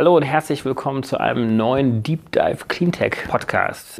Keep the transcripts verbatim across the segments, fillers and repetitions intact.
Hallo und herzlich willkommen zu einem neuen Deep Dive CleanTech Podcast.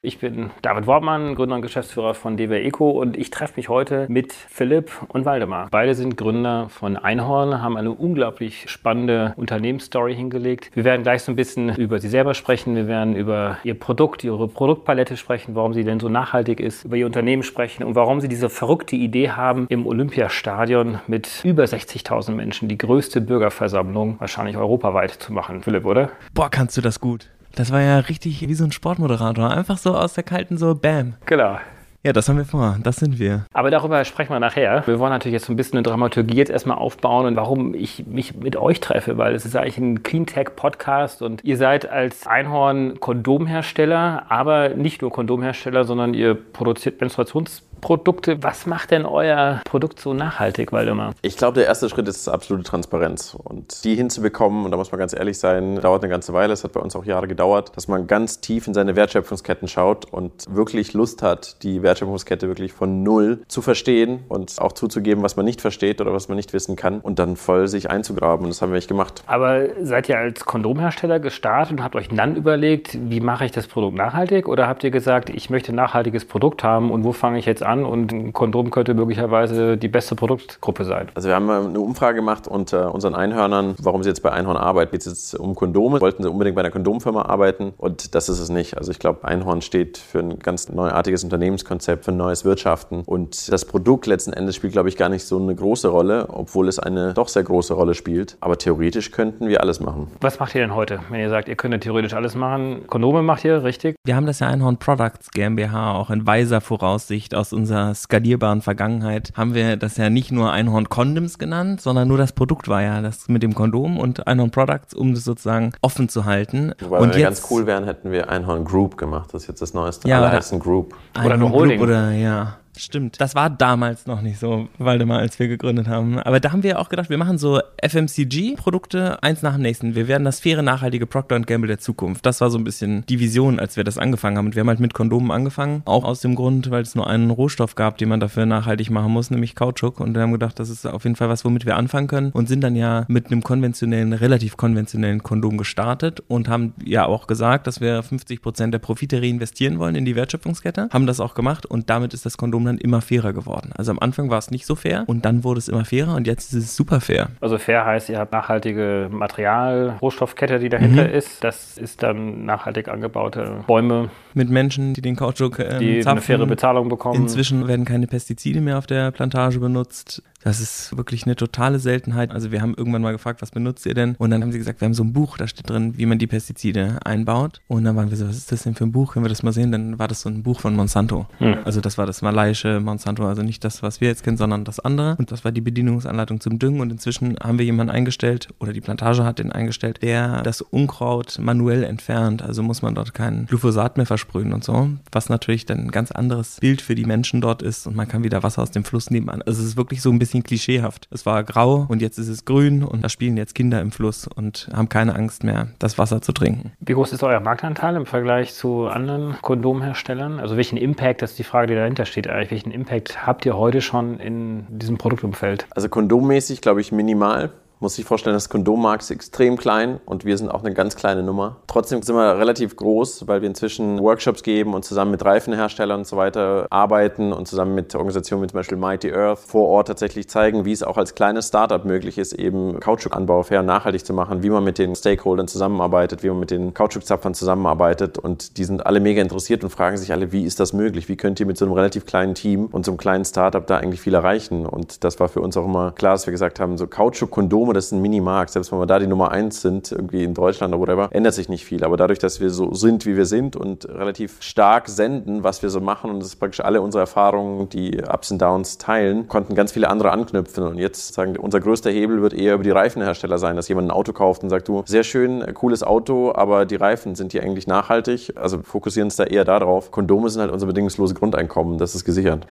Ich bin David Wortmann, Gründer und Geschäftsführer von D W R Eco, und ich treffe mich heute mit Philipp und Waldemar. Beide sind Gründer von Einhorn, haben eine unglaublich spannende Unternehmensstory hingelegt. Wir werden gleich so ein bisschen über sie selber sprechen, wir werden über ihr Produkt, ihre Produktpalette sprechen, warum sie denn so nachhaltig ist, über ihr Unternehmen sprechen und warum sie diese verrückte Idee haben, im Olympiastadion mit über sechzigtausend Menschen die größte Bürgerversammlung wahrscheinlich europaweit zu machen. Philipp, oder? Boah, kannst du das gut. Das war ja richtig wie so ein Sportmoderator, einfach so aus der kalten, so bam. Genau. Ja, das haben wir vor, das sind wir. Aber darüber sprechen wir nachher. Wir wollen natürlich jetzt so ein bisschen eine Dramaturgie jetzt erstmal aufbauen und warum ich mich mit euch treffe, weil es ist eigentlich ein Cleantech-Podcast und ihr seid als Einhorn Kondomhersteller, aber nicht nur Kondomhersteller, sondern ihr produziert Menstruations Produkte. Was macht denn euer Produkt so nachhaltig, Waldemar? Ich glaube, der erste Schritt ist absolute Transparenz. Und die hinzubekommen, und da muss man ganz ehrlich sein, dauert eine ganze Weile, es hat bei uns auch Jahre gedauert, dass man ganz tief in seine Wertschöpfungsketten schaut und wirklich Lust hat, die Wertschöpfungskette wirklich von Null zu verstehen und auch zuzugeben, was man nicht versteht oder was man nicht wissen kann und dann voll sich einzugraben. Und das haben wir echt gemacht. Aber seid ihr als Kondomhersteller gestartet und habt euch dann überlegt, wie mache ich das Produkt nachhaltig? Oder habt ihr gesagt, ich möchte ein nachhaltiges Produkt haben und wo fange ich jetzt an? An und ein Kondom könnte möglicherweise die beste Produktgruppe sein. Also wir haben eine Umfrage gemacht unter unseren Einhörnern, warum sie jetzt bei Einhorn arbeiten. Geht es jetzt um Kondome? Wollten sie unbedingt bei einer Kondomfirma arbeiten? Und das ist es nicht. Also ich glaube, Einhorn steht für ein ganz neuartiges Unternehmenskonzept, für ein neues Wirtschaften. Und das Produkt letzten Endes spielt, glaube ich, gar nicht so eine große Rolle, obwohl es eine doch sehr große Rolle spielt. Aber theoretisch könnten wir alles machen. Was macht ihr denn heute, wenn ihr sagt, ihr könntet theoretisch alles machen? Kondome macht ihr, richtig? Wir haben das ja Einhorn Products GmbH auch in weiser Voraussicht aus unserer skalierbaren Vergangenheit haben wir das ja nicht nur Einhorn Condoms genannt, sondern nur das Produkt war ja das mit dem Kondom und Einhorn Products, um das sozusagen offen zu halten. Wobei, und wenn wir jetzt ganz cool wären, hätten wir Einhorn Group gemacht. Das ist jetzt das Neueste. Ja, da ist ein Group. Oder eine Holding. Oder, ja. Stimmt, das war damals noch nicht so, Waldemar, als wir gegründet haben. Aber da haben wir auch gedacht, wir machen so F M C G-Produkte, eins nach dem nächsten. Wir werden das faire, nachhaltige Procter und Gamble der Zukunft. Das war so ein bisschen die Vision, als wir das angefangen haben. Und wir haben halt mit Kondomen angefangen, auch aus dem Grund, weil es nur einen Rohstoff gab, den man dafür nachhaltig machen muss, nämlich Kautschuk. Und wir haben gedacht, das ist auf jeden Fall was, womit wir anfangen können. Und sind dann ja mit einem konventionellen, relativ konventionellen Kondom gestartet und haben ja auch gesagt, dass wir fünfzig Prozent der Profite reinvestieren wollen in die Wertschöpfungskette. Haben das auch gemacht und damit ist das Kondom dann immer fairer geworden. Also am Anfang war es nicht so fair und dann wurde es immer fairer und jetzt ist es super fair. Also fair heißt, ihr habt nachhaltige Material, Rohstoffkette, die dahinter mhm. ist. Das ist dann nachhaltig angebaute Bäume. Mit Menschen, die den Kautschuk ähm, die zapfen, eine faire Bezahlung bekommen. Inzwischen werden keine Pestizide mehr auf der Plantage benutzt. Das ist wirklich eine totale Seltenheit. Also wir haben irgendwann mal gefragt, was benutzt ihr denn? Und dann haben sie gesagt, wir haben so ein Buch, da steht drin, wie man die Pestizide einbaut. Und dann waren wir so, was ist das denn für ein Buch? Können wir das mal sehen? Dann war das so ein Buch von Monsanto. Hm. Also das war das malaiische Monsanto, also nicht das, was wir jetzt kennen, sondern das andere. Und das war die Bedienungsanleitung zum Düngen. Und inzwischen haben wir jemanden eingestellt, oder die Plantage hat den eingestellt, der das Unkraut manuell entfernt. Also muss man dort kein Glyphosat mehr versprühen und so. Was natürlich dann ein ganz anderes Bild für die Menschen dort ist. Und man kann wieder Wasser aus dem Fluss nebenan. Also es ist wirklich so ein bisschen klischeehaft. Es war grau und jetzt ist es grün und da spielen jetzt Kinder im Fluss und haben keine Angst mehr, das Wasser zu trinken. Wie groß ist euer Marktanteil im Vergleich zu anderen Kondomherstellern? Also welchen Impact, das ist die Frage, die dahinter steht eigentlich, welchen Impact habt ihr heute schon in diesem Produktumfeld? Also kondommäßig glaube ich minimal. Muss sich vorstellen, das Kondommarkt ist extrem klein und wir sind auch eine ganz kleine Nummer. Trotzdem sind wir relativ groß, weil wir inzwischen Workshops geben und zusammen mit Reifenherstellern und so weiter arbeiten und zusammen mit Organisationen wie zum Beispiel Mighty Earth vor Ort tatsächlich zeigen, wie es auch als kleines Startup möglich ist, eben Kautschukanbau fair und nachhaltig zu machen, wie man mit den Stakeholdern zusammenarbeitet, wie man mit den Kautschukzapfern zusammenarbeitet, und die sind alle mega interessiert und fragen sich alle, wie ist das möglich? Wie könnt ihr mit so einem relativ kleinen Team und so einem kleinen Startup da eigentlich viel erreichen? Und das war für uns auch immer klar, dass wir gesagt haben, so Kautschuk-Kondom, das ist ein Minimarkt. Selbst wenn wir da die Nummer eins sind, irgendwie in Deutschland oder whatever, ändert sich nicht viel. Aber dadurch, dass wir so sind, wie wir sind und relativ stark senden, was wir so machen, und das ist praktisch alle unsere Erfahrungen, die Ups und Downs teilen, konnten ganz viele andere anknüpfen. Und jetzt sagen, unser größter Hebel wird eher über die Reifenhersteller sein, dass jemand ein Auto kauft und sagt, du, sehr schön, cooles Auto, aber die Reifen, sind die eigentlich nachhaltig? Also fokussieren uns da eher darauf. Kondome sind halt unser bedingungsloses Grundeinkommen, das ist gesichert.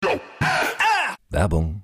Werbung.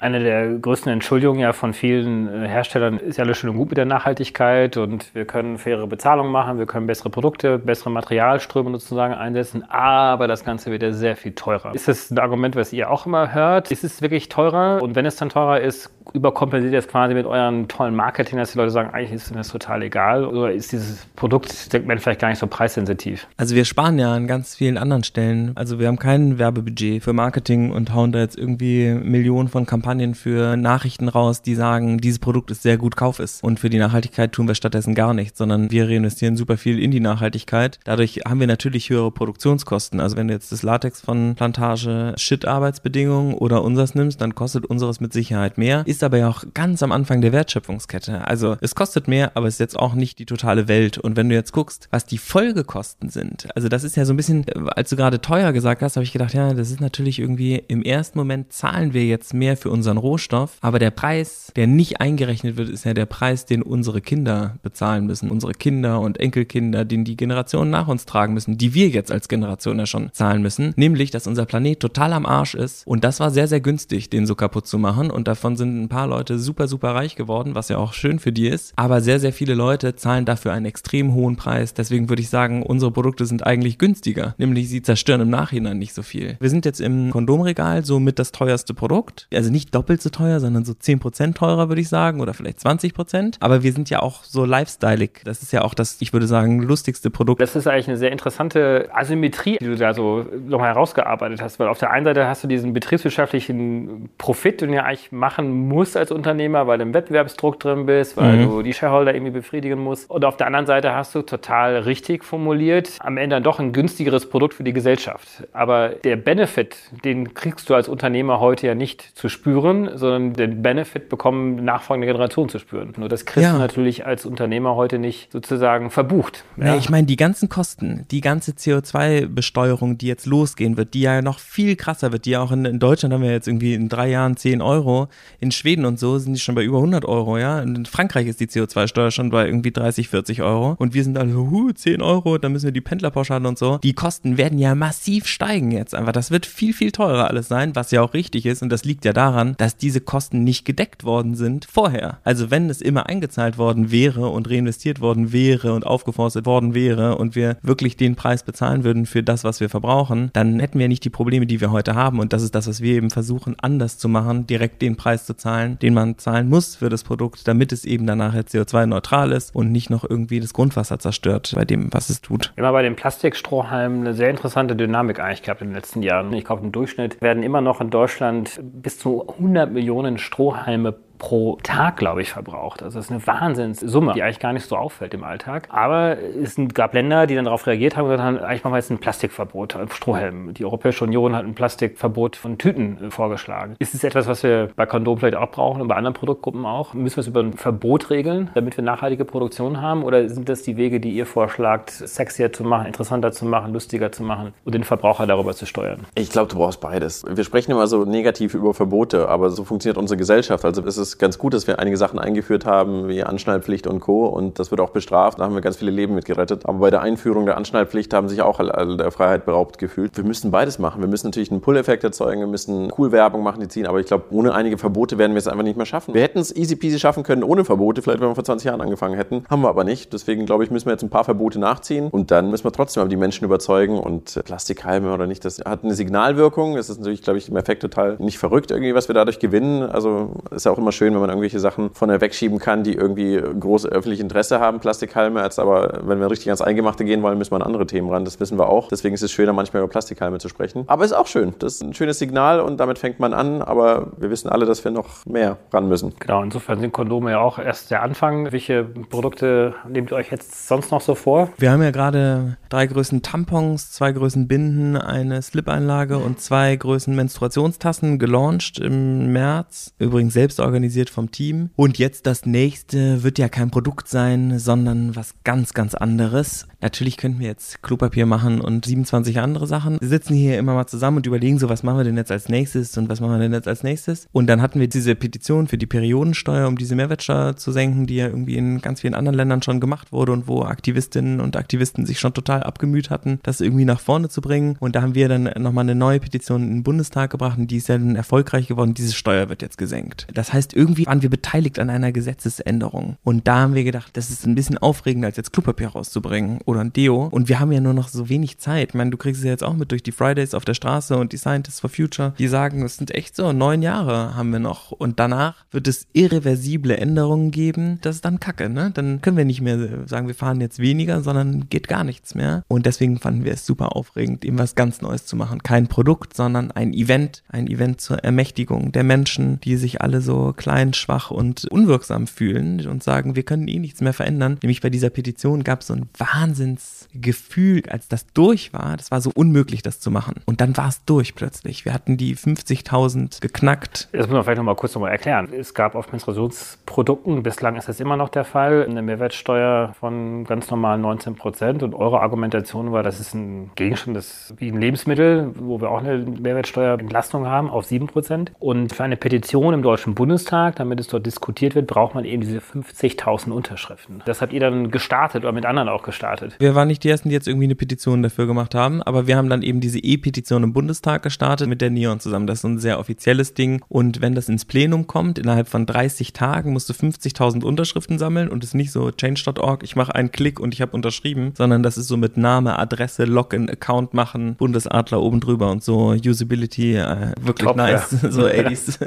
Eine der größten Entschuldigungen ja von vielen Herstellern ist ja alles schön und gut mit der Nachhaltigkeit und wir können faire Bezahlung machen, wir können bessere Produkte, bessere Materialströme sozusagen einsetzen, aber das Ganze wird ja sehr viel teurer. Ist das ein Argument, was ihr auch immer hört? Ist es wirklich teurer? Und wenn es dann teurer ist, überkompensiert ihr es quasi mit eurem tollen Marketing, dass die Leute sagen, eigentlich ist das total egal oder ist dieses Produktsegment vielleicht gar nicht so preissensitiv? Also wir sparen ja an ganz vielen anderen Stellen. Also wir haben kein Werbebudget für Marketing und hauen da jetzt irgendwie Millionen von Kampagnen für Nachrichten raus, die sagen, dieses Produkt ist sehr gut, kauf es. Und für die Nachhaltigkeit tun wir stattdessen gar nichts, sondern wir reinvestieren super viel in die Nachhaltigkeit. Dadurch haben wir natürlich höhere Produktionskosten. Also wenn du jetzt das Latex von Plantage Shit-Arbeitsbedingungen oder unseres nimmst, dann kostet unseres mit Sicherheit mehr. Ist aber ja auch ganz am Anfang der Wertschöpfungskette. Also es kostet mehr, aber es ist jetzt auch nicht die totale Welt. Und wenn du jetzt guckst, was die Folgekosten sind, also das ist ja so ein bisschen, als du gerade teuer gesagt hast, habe ich gedacht, ja, das ist natürlich irgendwie, im ersten Moment zahlen wir jetzt mehr für unseren Rohstoff, aber der Preis, der nicht eingerechnet wird, ist ja der Preis, den unsere Kinder bezahlen müssen. Unsere Kinder und Enkelkinder, den die Generationen nach uns tragen müssen, die wir jetzt als Generation ja schon zahlen müssen, nämlich, dass unser Planet total am Arsch ist und das war sehr, sehr günstig, den so kaputt zu machen und davon sind ein paar Leute super, super reich geworden, was ja auch schön für die ist, aber sehr, sehr viele Leute zahlen dafür einen extrem hohen Preis, deswegen würde ich sagen, unsere Produkte sind eigentlich günstiger, nämlich sie zerstören im Nachhinein nicht so viel. Wir sind jetzt im Kondomregal so mit das teuerste Produkt, also nicht doppelt so teuer, sondern so zehn Prozent teurer, würde ich sagen, oder vielleicht zwanzig Prozent. Aber wir sind ja auch so lifestyleig. Das ist ja auch das, ich würde sagen, lustigste Produkt. Das ist eigentlich eine sehr interessante Asymmetrie, die du da so nochmal herausgearbeitet hast, weil auf der einen Seite hast du diesen betriebswirtschaftlichen Profit, den du ja eigentlich machen musst als Unternehmer, weil du im Wettbewerbsdruck drin bist, weil mhm. du die Shareholder irgendwie befriedigen musst. Und auf der anderen Seite hast du total richtig formuliert, am Ende dann doch ein günstigeres Produkt für die Gesellschaft. Aber der Benefit, den kriegst du als Unternehmer heute ja nicht zu spüren, sondern den Benefit bekommen, nachfolgende Generation zu spüren. Nur das kriegst ja. du natürlich als Unternehmer heute nicht sozusagen verbucht. Ja. Nee, ich meine, die ganzen Kosten, die ganze C O zwei Besteuerung, die jetzt losgehen wird, die ja noch viel krasser wird, die ja auch in, in Deutschland haben wir jetzt irgendwie in drei Jahren zehn Euro, in Schweden und so sind die schon bei über hundert Euro, ja. Und in Frankreich ist die C O zwei Steuer schon bei irgendwie dreißig, vierzig Euro und wir sind alle, huh, zehn Euro, dann müssen wir die Pendlerpauschale und so. Die Kosten werden ja massiv steigen jetzt einfach. Das wird viel, viel teurer alles sein, was ja auch richtig ist und das liegt ja daran, dass diese Kosten nicht gedeckt worden sind vorher. Also wenn es immer eingezahlt worden wäre und reinvestiert worden wäre und aufgeforstet worden wäre und wir wirklich den Preis bezahlen würden für das, was wir verbrauchen, dann hätten wir nicht die Probleme, die wir heute haben. Und das ist das, was wir eben versuchen, anders zu machen, direkt den Preis zu zahlen, den man zahlen muss für das Produkt, damit es eben danach jetzt C O zwei neutral ist und nicht noch irgendwie das Grundwasser zerstört bei dem, was es tut. Immer bei dem Plastikstrohhalm eine sehr interessante Dynamik eigentlich gehabt in den letzten Jahren. Ich glaube, im Durchschnitt werden immer noch in Deutschland bis zu hundert Millionen Strohhalme pro Tag, glaube ich, verbraucht. Also das ist eine Wahnsinnssumme, die eigentlich gar nicht so auffällt im Alltag. Aber es gab Länder, die dann darauf reagiert haben und gesagt haben, eigentlich machen wir jetzt ein Plastikverbot auf Strohhelmen. Die Europäische Union hat ein Plastikverbot von Tüten vorgeschlagen. Ist es etwas, was wir bei Kondom vielleicht auch brauchen und bei anderen Produktgruppen auch? Müssen wir es über ein Verbot regeln, damit wir nachhaltige Produktion haben? Oder sind das die Wege, die ihr vorschlagt, sexier zu machen, interessanter zu machen, lustiger zu machen und den Verbraucher darüber zu steuern? Ich glaube, du brauchst beides. Wir sprechen immer so negativ über Verbote, aber so funktioniert unsere Gesellschaft. Also es ist ganz gut, dass wir einige Sachen eingeführt haben, wie Anschnallpflicht und Co. Und das wird auch bestraft. Da haben wir ganz viele Leben mit gerettet. Aber bei der Einführung der Anschnallpflicht haben sich auch alle der Freiheit beraubt gefühlt. Wir müssen beides machen. Wir müssen natürlich einen Pull-Effekt erzeugen. Wir müssen cool Werbung machen, die ziehen. Aber ich glaube, ohne einige Verbote werden wir es einfach nicht mehr schaffen. Wir hätten es easy peasy schaffen können ohne Verbote. Vielleicht, wenn wir vor zwanzig Jahren angefangen hätten. Haben wir aber nicht. Deswegen, glaube ich, müssen wir jetzt ein paar Verbote nachziehen. Und dann müssen wir trotzdem aber die Menschen überzeugen. Und Plastikhalme oder nicht, das hat eine Signalwirkung. Es ist natürlich, glaube ich, im Effekt total nicht verrückt irgendwie, was wir dadurch gewinnen. Also ist ja auch immer schön, wenn man irgendwelche Sachen von der wegschieben kann, die irgendwie großes öffentliches Interesse haben, Plastikhalme. Jetzt aber, wenn wir richtig ans Eingemachte gehen wollen, müssen wir an andere Themen ran. Das wissen wir auch. Deswegen ist es schöner, manchmal über Plastikhalme zu sprechen. Aber ist auch schön. Das ist ein schönes Signal und damit fängt man an. Aber wir wissen alle, dass wir noch mehr ran müssen. Genau, insofern sind Kondome ja auch erst der Anfang. Welche Produkte nehmt ihr euch jetzt sonst noch so vor? Wir haben ja gerade drei Größen Tampons, zwei Größen Binden, eine Slip-Einlage und zwei Größen Menstruationstassen gelauncht im März. Übrigens selbst organisiert vom Team. Und jetzt das nächste wird ja kein Produkt sein, sondern was ganz, ganz anderes. Natürlich könnten wir jetzt Klopapier machen und siebenundzwanzig andere Sachen. Wir sitzen hier immer mal zusammen und überlegen so, was machen wir denn jetzt als nächstes und was machen wir denn jetzt als nächstes? Und dann hatten wir diese Petition für die Periodensteuer, um diese Mehrwertsteuer zu senken, die ja irgendwie in ganz vielen anderen Ländern schon gemacht wurde und wo Aktivistinnen und Aktivisten sich schon total abgemüht hatten, das irgendwie nach vorne zu bringen. Und da haben wir dann nochmal eine neue Petition in den Bundestag gebracht und die ist ja dann erfolgreich geworden. Diese Steuer wird jetzt gesenkt. Das heißt, irgendwie waren wir beteiligt an einer Gesetzesänderung. Und da haben wir gedacht, das ist ein bisschen aufregender, als jetzt Klopapier rauszubringen oder ein Deo. Und wir haben ja nur noch so wenig Zeit. Ich meine, du kriegst es ja jetzt auch mit durch die Fridays auf der Straße und die Scientists for Future, die sagen, es sind echt so, neun Jahre haben wir noch. Und danach wird es irreversible Änderungen geben. Das ist dann Kacke, ne? Dann können wir nicht mehr sagen, wir fahren jetzt weniger, sondern geht gar nichts mehr. Und deswegen fanden wir es super aufregend, eben was ganz Neues zu machen. Kein Produkt, sondern ein Event. Ein Event zur Ermächtigung der Menschen, die sich alle so klein, schwach und unwirksam fühlen und sagen, wir können eh nichts mehr verändern. Nämlich bei dieser Petition gab es so ein Wahnsinnsgefühl, als das durch war. Das war so unmöglich, das zu machen. Und dann war es durch plötzlich. Wir hatten die fünfzigtausend geknackt. Das muss man vielleicht nochmal kurz nochmal erklären. Es gab auf Menstruationsprodukten, bislang ist das immer noch der Fall, eine Mehrwertsteuer von ganz normalen neunzehn Prozent. Und eure Argumentation war, das ist ein Gegenstand, das wie ein Lebensmittel, wo wir auch eine Mehrwertsteuerentlastung haben auf sieben Prozent. Und für eine Petition im Deutschen Bundestag, damit es dort diskutiert wird, braucht man eben diese fünfzigtausend Unterschriften. Das habt ihr dann gestartet oder mit anderen auch gestartet? Wir waren nicht die Ersten, die jetzt irgendwie eine Petition dafür gemacht haben, aber wir haben dann eben diese E-Petition im Bundestag gestartet mit der NEON zusammen. Das ist ein sehr offizielles Ding und wenn das ins Plenum kommt, innerhalb von dreißig Tagen musst du fünfzigtausend Unterschriften sammeln und es ist nicht so change dot org, ich mache einen Klick und ich habe unterschrieben, sondern das ist so mit Name, Adresse, Login, Account machen, Bundesadler oben drüber und so Usability, äh, wirklich Top, nice, ja. So eighties.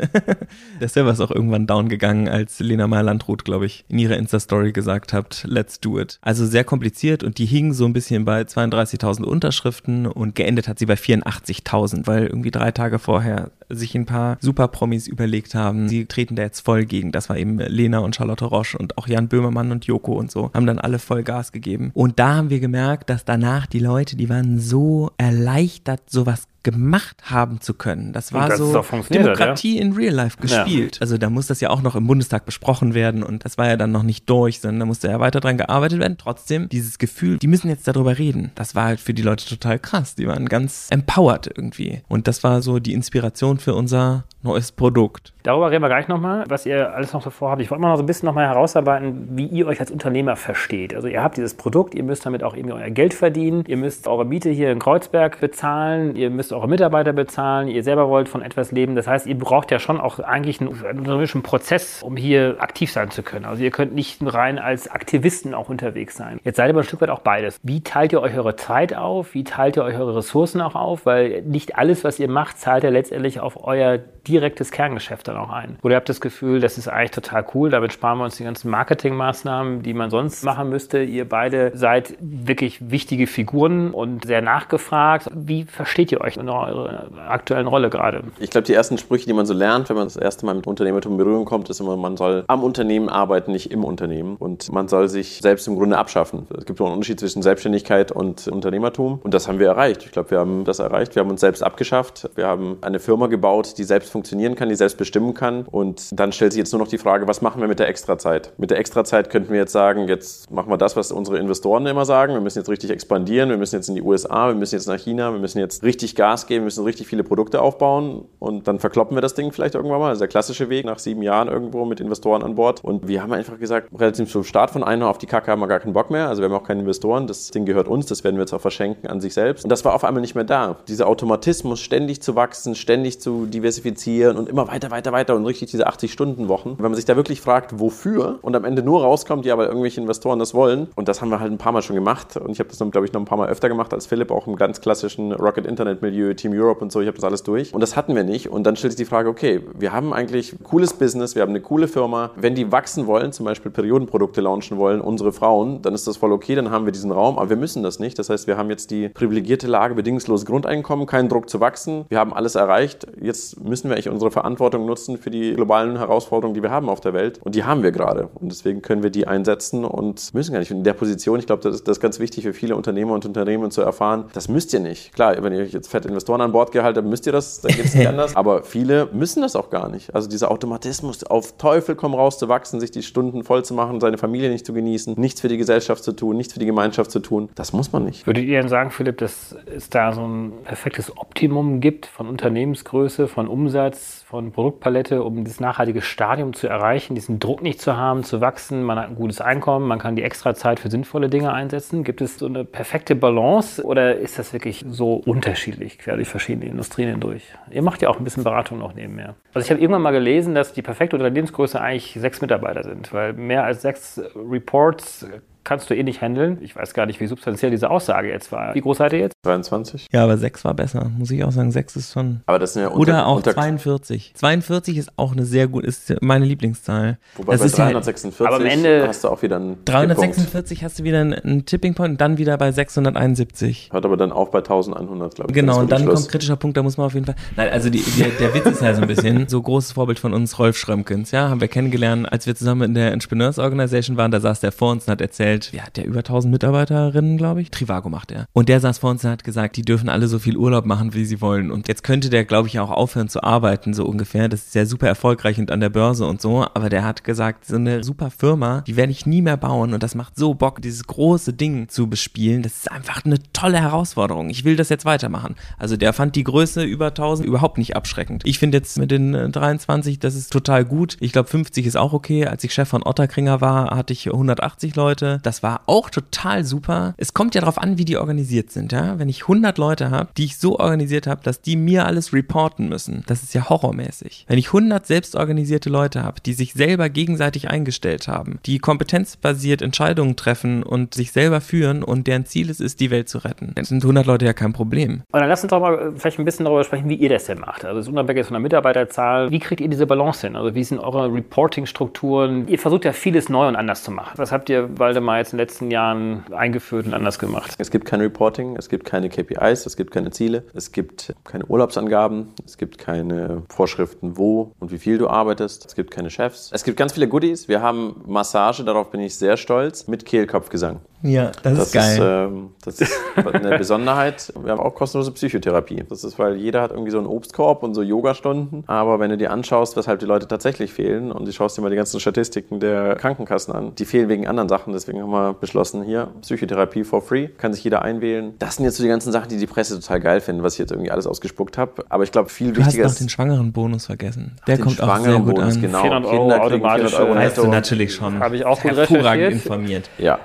Der Server ist auch irgendwann down gegangen, als Lena Meyer-Landrut, glaube ich, in ihrer Insta-Story gesagt hat, let's do it. Also sehr kompliziert und die hingen so ein bisschen bei zweiunddreißigtausend Unterschriften und geendet hat sie bei vierundachtzigtausend, weil irgendwie drei Tage vorher sich ein paar Super-Promis überlegt haben, sie treten da jetzt voll gegen. Das war eben Lena und Charlotte Roche und auch Jan Böhmermann und Joko und so, haben dann alle voll Gas gegeben. Und da haben wir gemerkt, dass danach die Leute, die waren so erleichtert, sowas gemacht haben zu können. Das war das so Demokratie ja? in Real Life gespielt. Ja. Also da muss das ja auch noch im Bundestag besprochen werden und das war ja dann noch nicht durch, sondern da musste ja weiter dran gearbeitet werden. Trotzdem dieses Gefühl, die müssen jetzt darüber reden. Das war halt für die Leute total krass. Die waren ganz empowered irgendwie. Und das war so die Inspiration für unser neues Produkt. Darüber reden wir gleich nochmal, was ihr alles noch so vorhabt. Ich wollte mal noch so ein bisschen nochmal herausarbeiten, wie ihr euch als Unternehmer versteht. Also ihr habt dieses Produkt, ihr müsst damit auch irgendwie euer Geld verdienen, ihr müsst eure Miete hier in Kreuzberg bezahlen, ihr müsst eure Mitarbeiter bezahlen, ihr selber wollt von etwas leben. Das heißt, ihr braucht ja schon auch eigentlich einen unternehmerischen Prozess, um hier aktiv sein zu können. Also ihr könnt nicht rein als Aktivisten auch unterwegs sein. Jetzt seid ihr aber ein Stück weit auch beides. Wie teilt ihr euch eure Zeit auf? Wie teilt ihr euch eure Ressourcen auch auf? Weil nicht alles, was ihr macht, zahlt ja letztendlich auf euer direktes Kerngeschäft dann auch ein. Oder ihr habt das Gefühl, das ist eigentlich total cool, damit sparen wir uns die ganzen Marketingmaßnahmen, die man sonst machen müsste. Ihr beide seid wirklich wichtige Figuren und sehr nachgefragt. Wie versteht ihr euch in eurer aktuellen Rolle gerade? Ich glaube, die ersten Sprüche, die man so lernt, wenn man das erste Mal mit Unternehmertum in Berührung kommt, ist immer, man soll am Unternehmen arbeiten, nicht im Unternehmen. Und man soll sich selbst im Grunde abschaffen. Es gibt noch einen Unterschied zwischen Selbstständigkeit und Unternehmertum. Und das haben wir erreicht. Ich glaube, wir haben das erreicht. Wir haben uns selbst abgeschafft. Wir haben eine Firma gebaut, die selbst funktionieren kann, die selbst bestimmen kann. Und dann stellt sich jetzt nur noch die Frage, was machen wir mit der Extrazeit? Mit der Extrazeit könnten wir jetzt sagen, jetzt machen wir das, was unsere Investoren immer sagen. Wir müssen jetzt richtig expandieren. Wir müssen jetzt in die U S A. Wir müssen jetzt nach China. Wir müssen jetzt richtig Gas geben. Wir müssen richtig viele Produkte aufbauen. Und dann verkloppen wir das Ding vielleicht irgendwann mal. Das ist der klassische Weg nach sieben Jahren irgendwo mit Investoren an Bord. Und wir haben einfach gesagt, relativ zum Start von Einhorn auf die Kacke haben wir gar keinen Bock mehr. Also wir haben auch keine Investoren. Das Ding gehört uns. Das werden wir jetzt auch verschenken an sich selbst. Und das war auf einmal nicht mehr da. Dieser Automatismus, ständig zu wachsen, ständig zu diversifizieren, reduzieren und immer weiter, weiter, weiter und richtig diese achtzig-Stunden-Wochen. Wenn man sich da wirklich fragt, wofür und am Ende nur rauskommt, ja, weil irgendwelche Investoren das wollen. Und das haben wir halt ein paar Mal schon gemacht und ich habe das, glaube ich, noch ein paar Mal öfter gemacht als Philipp, auch im ganz klassischen Rocket-Internet-Milieu, Team Europe und so. Ich habe das alles durch und das hatten wir nicht. Und dann stellt sich die Frage, okay, wir haben eigentlich ein cooles Business, wir haben eine coole Firma. Wenn die wachsen wollen, zum Beispiel Periodenprodukte launchen wollen, unsere Frauen, dann ist das voll okay, dann haben wir diesen Raum, aber wir müssen das nicht. Das heißt, wir haben jetzt die privilegierte Lage, bedingungsloses Grundeinkommen, keinen Druck zu wachsen. Wir haben alles erreicht. Jetzt müssen wir eigentlich unsere Verantwortung nutzen für die globalen Herausforderungen, die wir haben auf der Welt. Und die haben wir gerade. Und deswegen können wir die einsetzen und müssen gar nicht. Und in der Position, ich glaube, das ist, das ist ganz wichtig für viele Unternehmer und Unternehmen zu erfahren, das müsst ihr nicht. Klar, wenn ihr euch jetzt fett Investoren an Bord gehalten habt, müsst ihr das, dann geht es nicht anders. Aber viele müssen das auch gar nicht. Also dieser Automatismus, auf Teufel komm raus zu wachsen, sich die Stunden voll zu machen, seine Familie nicht zu genießen, nichts für die Gesellschaft zu tun, nichts für die Gemeinschaft zu tun, das muss man nicht. Würdet ihr denn sagen, Philipp, dass es da so ein perfektes Optimum gibt von Unternehmensgröße, von Umsatz, von Produktpalette, um das nachhaltige Stadium zu erreichen, diesen Druck nicht zu haben, zu wachsen, man hat ein gutes Einkommen, man kann die extra Zeit für sinnvolle Dinge einsetzen? Gibt es so eine perfekte Balance oder ist das wirklich so unterschiedlich quer durch verschiedene Industrien hindurch? Ihr macht ja auch ein bisschen Beratung noch nebenher. Also ich habe irgendwann mal gelesen, dass die perfekte Unternehmensgröße eigentlich sechs Mitarbeiter sind, weil mehr als sechs Reports kannst du eh nicht handeln. Ich weiß gar nicht, wie substanziell diese Aussage jetzt war. Wie groß seid ihr jetzt? zweiundzwanzig. Ja, aber sechs war besser, muss ich auch sagen. sechs ist schon... Aber das sind ja unter, oder auch unter zweiundvierzig. zweiundvierzig ist auch eine sehr gute, ist meine Lieblingszahl. Wobei das bei dreihundertsechsundvierzig halt, aber am Ende hast du auch wieder einen dreihundertsechsundvierzig Tipppunkt. Hast du wieder einen, einen Tipping Point und dann wieder bei sechshunderteinundsiebzig. Hört aber dann auch bei eintausendeinhundert, glaube ich. Genau, und dann Schluss. Kommt kritischer Punkt, da muss man auf jeden Fall... Nein, also die, die, der Witz ist halt so ein bisschen, so großes Vorbild von uns, Rolf Schrömkens, ja, haben wir kennengelernt, als wir zusammen in der Entrepreneurs-Organisation waren, da saß der vor uns und hat erzählt, ja, der über tausend Mitarbeiterinnen, glaube ich. Trivago macht er. Und der saß vor uns und hat gesagt, die dürfen alle so viel Urlaub machen, wie sie wollen. Und jetzt könnte der, glaube ich, auch aufhören zu arbeiten, so ungefähr. Das ist ja super erfolgreich und an der Börse und so. Aber der hat gesagt, so eine super Firma, die werde ich nie mehr bauen. Und das macht so Bock, dieses große Ding zu bespielen. Das ist einfach eine tolle Herausforderung. Ich will das jetzt weitermachen. Also der fand die Größe über tausend überhaupt nicht abschreckend. Ich finde jetzt mit den dreiundzwanzig, das ist total gut. Ich glaube, fünfzig ist auch okay. Als ich Chef von Otterkringer war, hatte ich hundertachtzig Leute. Das war auch total super. Es kommt ja darauf an, wie die organisiert sind. Ja? Wenn ich hundert Leute habe, die ich so organisiert habe, dass die mir alles reporten müssen, das ist ja horrormäßig. Wenn ich hundert selbstorganisierte Leute habe, die sich selber gegenseitig eingestellt haben, die kompetenzbasiert Entscheidungen treffen und sich selber führen und deren Ziel es ist, die Welt zu retten, dann sind hundert Leute ja kein Problem. Und dann lass uns doch mal vielleicht ein bisschen darüber sprechen, wie ihr das denn macht. Also das unabhängig von der Mitarbeiterzahl. Wie kriegt ihr diese Balance hin? Also wie sind eure Reporting-Strukturen? Ihr versucht ja vieles neu und anders zu machen. Was habt ihr, Waldemar, jetzt in den letzten Jahren eingeführt und anders gemacht? Es gibt kein Reporting, es gibt keine K P Is, es gibt keine Ziele, es gibt keine Urlaubsangaben, es gibt keine Vorschriften, wo und wie viel du arbeitest, es gibt keine Chefs. Es gibt ganz viele Goodies. Wir haben Massage, darauf bin ich sehr stolz, mit Kehlkopfgesang. Ja, das, das ist geil. Ist, ähm, das ist eine Besonderheit. Wir haben auch kostenlose Psychotherapie. Das ist, weil jeder hat irgendwie so einen Obstkorb und so Yogastunden. Aber wenn du dir anschaust, weshalb die Leute tatsächlich fehlen und du schaust dir mal die ganzen Statistiken der Krankenkassen an, die fehlen wegen anderen Sachen. Deswegen haben wir beschlossen, hier Psychotherapie for free. Kann sich jeder einwählen. Das sind jetzt so die ganzen Sachen, die die Presse total geil finden, was ich jetzt irgendwie alles ausgespuckt habe. Aber ich glaube, viel du wichtiger ist... Du hast noch den Schwangerenbonus vergessen. Der den kommt auch sehr gut Bonus, an. Genau. vierhundert Euro Kinder automatisch. vierhundert Euro weißt du natürlich schon. Habe ich auch gut hervorragend informiert. Ja.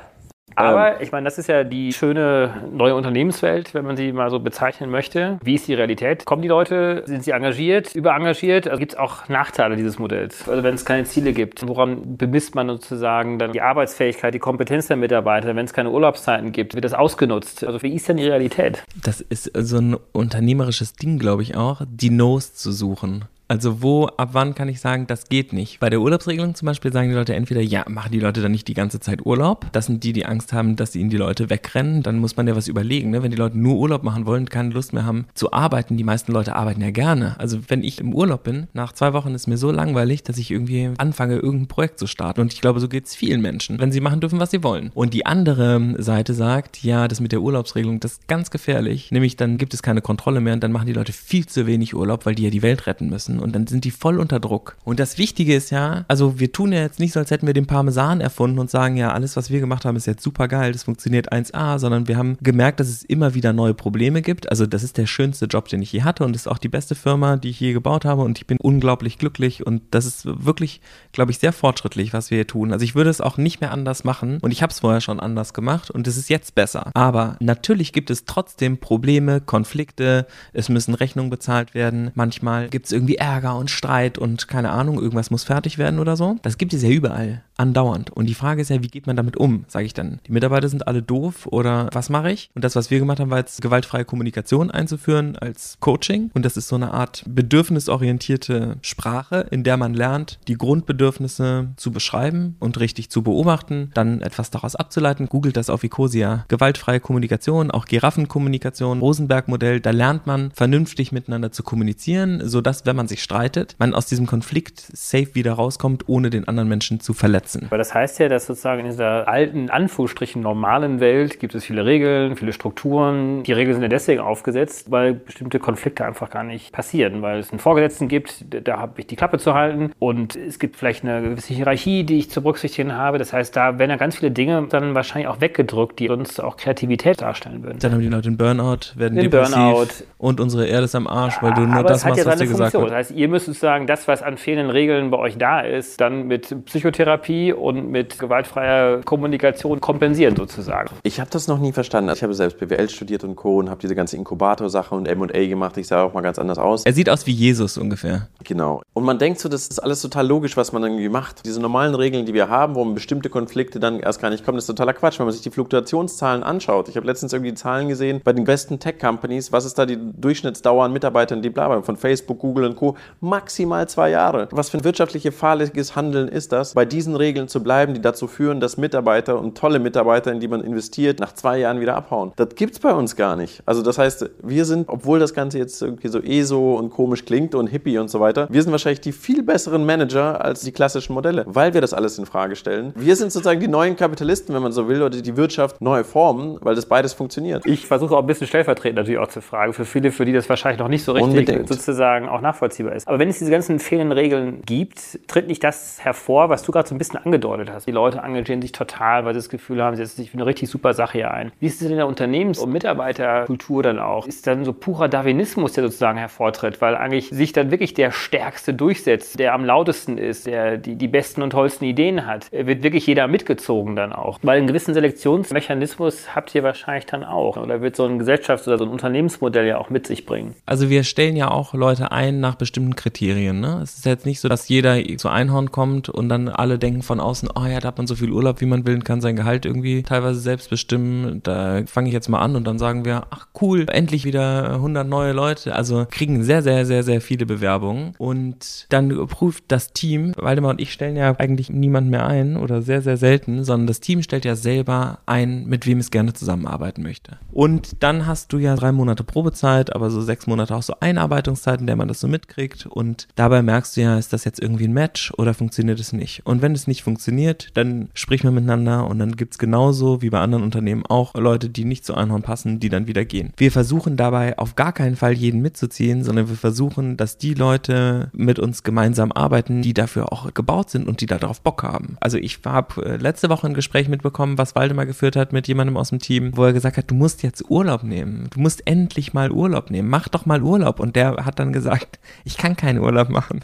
Aber ich meine, das ist ja die schöne neue Unternehmenswelt, wenn man sie mal so bezeichnen möchte. Wie ist die Realität? Kommen die Leute? Sind sie engagiert? Überengagiert? Also gibt es auch Nachteile dieses Modells? Also wenn es keine Ziele gibt, woran bemisst man sozusagen dann die Arbeitsfähigkeit, die Kompetenz der Mitarbeiter? Wenn es keine Urlaubszeiten gibt, wird das ausgenutzt? Also wie ist denn die Realität? Das ist so ein unternehmerisches Ding, glaube ich auch, die Nos zu suchen. Also wo, ab wann kann ich sagen, das geht nicht? Bei der Urlaubsregelung zum Beispiel sagen die Leute entweder, ja, machen die Leute dann nicht die ganze Zeit Urlaub. Das sind die, die Angst haben, dass ihnen die Leute wegrennen. Dann muss man ja was überlegen, ne? Wenn die Leute nur Urlaub machen wollen, keine Lust mehr haben zu arbeiten. Die meisten Leute arbeiten ja gerne. Also wenn ich im Urlaub bin, nach zwei Wochen ist mir so langweilig, dass ich irgendwie anfange, irgendein Projekt zu starten. Und ich glaube, so geht es vielen Menschen, wenn sie machen dürfen, was sie wollen. Und die andere Seite sagt, ja, das mit der Urlaubsregelung, das ist ganz gefährlich. Nämlich dann gibt es keine Kontrolle mehr und dann machen die Leute viel zu wenig Urlaub, weil die ja die Welt retten müssen. Und dann sind die voll unter Druck. Und das Wichtige ist ja, also wir tun ja jetzt nicht so, als hätten wir den Parmesan erfunden und sagen, ja, alles, was wir gemacht haben, ist jetzt super geil, das funktioniert eins a, sondern wir haben gemerkt, dass es immer wieder neue Probleme gibt. Also das ist der schönste Job, den ich je hatte und das ist auch die beste Firma, die ich je gebaut habe und ich bin unglaublich glücklich und das ist wirklich, glaube ich, sehr fortschrittlich, was wir hier tun. Also ich würde es auch nicht mehr anders machen und ich habe es vorher schon anders gemacht und es ist jetzt besser. Aber natürlich gibt es trotzdem Probleme, Konflikte, es müssen Rechnungen bezahlt werden, manchmal gibt es irgendwie Ärger und Streit und keine Ahnung, irgendwas muss fertig werden oder so. Das gibt es ja überall, andauernd. Und die Frage ist ja, wie geht man damit um, sage ich dann. Die Mitarbeiter sind alle doof oder was mache ich? Und das, was wir gemacht haben, war jetzt gewaltfreie Kommunikation einzuführen als Coaching. Und das ist so eine Art bedürfnisorientierte Sprache, in der man lernt, die Grundbedürfnisse zu beschreiben und richtig zu beobachten, dann etwas daraus abzuleiten. Googelt das auf Ecosia. Gewaltfreie Kommunikation, auch Giraffenkommunikation, Rosenberg-Modell. Da lernt man, vernünftig miteinander zu kommunizieren, sodass, wenn man sich streitet, man aus diesem Konflikt safe wieder rauskommt, ohne den anderen Menschen zu verletzen. Weil das heißt ja, dass sozusagen in dieser alten, Anführungsstrichen normalen Welt gibt es viele Regeln, viele Strukturen. Die Regeln sind ja deswegen aufgesetzt, weil bestimmte Konflikte einfach gar nicht passieren, weil es einen Vorgesetzten gibt, da habe ich die Klappe zu halten und es gibt vielleicht eine gewisse Hierarchie, die ich zu berücksichtigen habe. Das heißt, da werden ja ganz viele Dinge dann wahrscheinlich auch weggedrückt, die uns auch Kreativität darstellen würden. Dann haben die Leute einen Burnout, werden den depressiv Burnout. Und unsere Erde ist am Arsch, weil du nur aber das machst, ja was dir gesagt wird. Das heißt, ihr müsst sozusagen das, was an fehlenden Regeln bei euch da ist, dann mit Psychotherapie und mit gewaltfreier Kommunikation kompensieren sozusagen. Ich habe das noch nie verstanden. Ich habe selbst B W L studiert und Co. und habe diese ganze Inkubator-Sache und M und A gemacht. Ich sah auch mal ganz anders aus. Er sieht aus wie Jesus ungefähr. Genau. Und man denkt so, das ist alles total logisch, was man irgendwie macht. Diese normalen Regeln, die wir haben, wo bestimmte Konflikte dann erst gar nicht kommen, das ist totaler Quatsch, wenn man sich die Fluktuationszahlen anschaut. Ich habe letztens irgendwie die Zahlen gesehen bei den besten Tech-Companies. Was ist da die Durchschnittsdauer an Mitarbeitern, die bla bla von Facebook, Google und Co. Maximal zwei Jahre. Was für ein wirtschaftliches fahrlässiges Handeln ist das, bei diesen Regeln zu bleiben, die dazu führen, dass Mitarbeiter und tolle Mitarbeiter, in die man investiert, nach zwei Jahren wieder abhauen. Das gibt's bei uns gar nicht. Also das heißt, wir sind, obwohl das Ganze jetzt irgendwie so E S O und komisch klingt und Hippie und so weiter, wir sind wahrscheinlich die viel besseren Manager als die klassischen Modelle, weil wir das alles in Frage stellen. Wir sind sozusagen die neuen Kapitalisten, wenn man so will, oder die Wirtschaft neu formen, weil das beides funktioniert. Ich versuche auch ein bisschen stellvertretend natürlich auch zu fragen, für viele, für die das wahrscheinlich noch nicht so richtig unbedingt sozusagen auch nachvollziehbar ist. Aber wenn es diese ganzen fehlenden Regeln gibt, tritt nicht das hervor, was du gerade so ein bisschen angedeutet hast. Die Leute engagieren sich total, weil sie das Gefühl haben, sie setzen sich für eine richtig super Sache hier ein. Wie ist es denn in der Unternehmens- und Mitarbeiterkultur dann auch? Ist dann so purer Darwinismus, der sozusagen hervortritt, weil eigentlich sich dann wirklich der Stärkste durchsetzt, der am lautesten ist, der die, die besten und tollsten Ideen hat. Wird wirklich jeder mitgezogen dann auch. Weil einen gewissen Selektionsmechanismus habt ihr wahrscheinlich dann auch. Oder wird so ein Gesellschafts- oder so ein Unternehmensmodell ja auch mit sich bringen. Also wir stellen ja auch Leute ein nach bestimmten Kriterien. Ne? Es ist jetzt nicht so, dass jeder zu Einhorn kommt und dann alle denken von außen, oh ja, da hat man so viel Urlaub, wie man will, und kann sein Gehalt irgendwie teilweise selbst bestimmen. Da fange ich jetzt mal an und dann sagen wir, ach cool, endlich wieder hundert neue Leute. Also kriegen sehr, sehr, sehr, sehr viele Bewerbungen. Und dann prüft das Team, Waldemar und ich stellen ja eigentlich niemanden mehr ein oder sehr, sehr selten, sondern das Team stellt ja selber ein, mit wem es gerne zusammenarbeiten möchte. Und dann hast du ja drei Monate Probezeit, aber so sechs Monate auch so Einarbeitungszeit, in der man das so mitkriegt. Und dabei merkst du ja, ist das jetzt irgendwie ein Match oder funktioniert es nicht? Und wenn es nicht funktioniert, dann spricht man miteinander und dann gibt es genauso wie bei anderen Unternehmen auch Leute, die nicht zu Einhorn passen, die dann wieder gehen. Wir versuchen dabei auf gar keinen Fall jeden mitzuziehen, sondern wir versuchen, dass die Leute mit uns gemeinsam arbeiten, die dafür auch gebaut sind und die darauf Bock haben. Also ich habe letzte Woche ein Gespräch mitbekommen, was Waldemar geführt hat mit jemandem aus dem Team, wo er gesagt hat, du musst jetzt Urlaub nehmen. Du musst endlich mal Urlaub nehmen. Mach doch mal Urlaub. Und der hat dann gesagt, ich kann keinen Urlaub machen.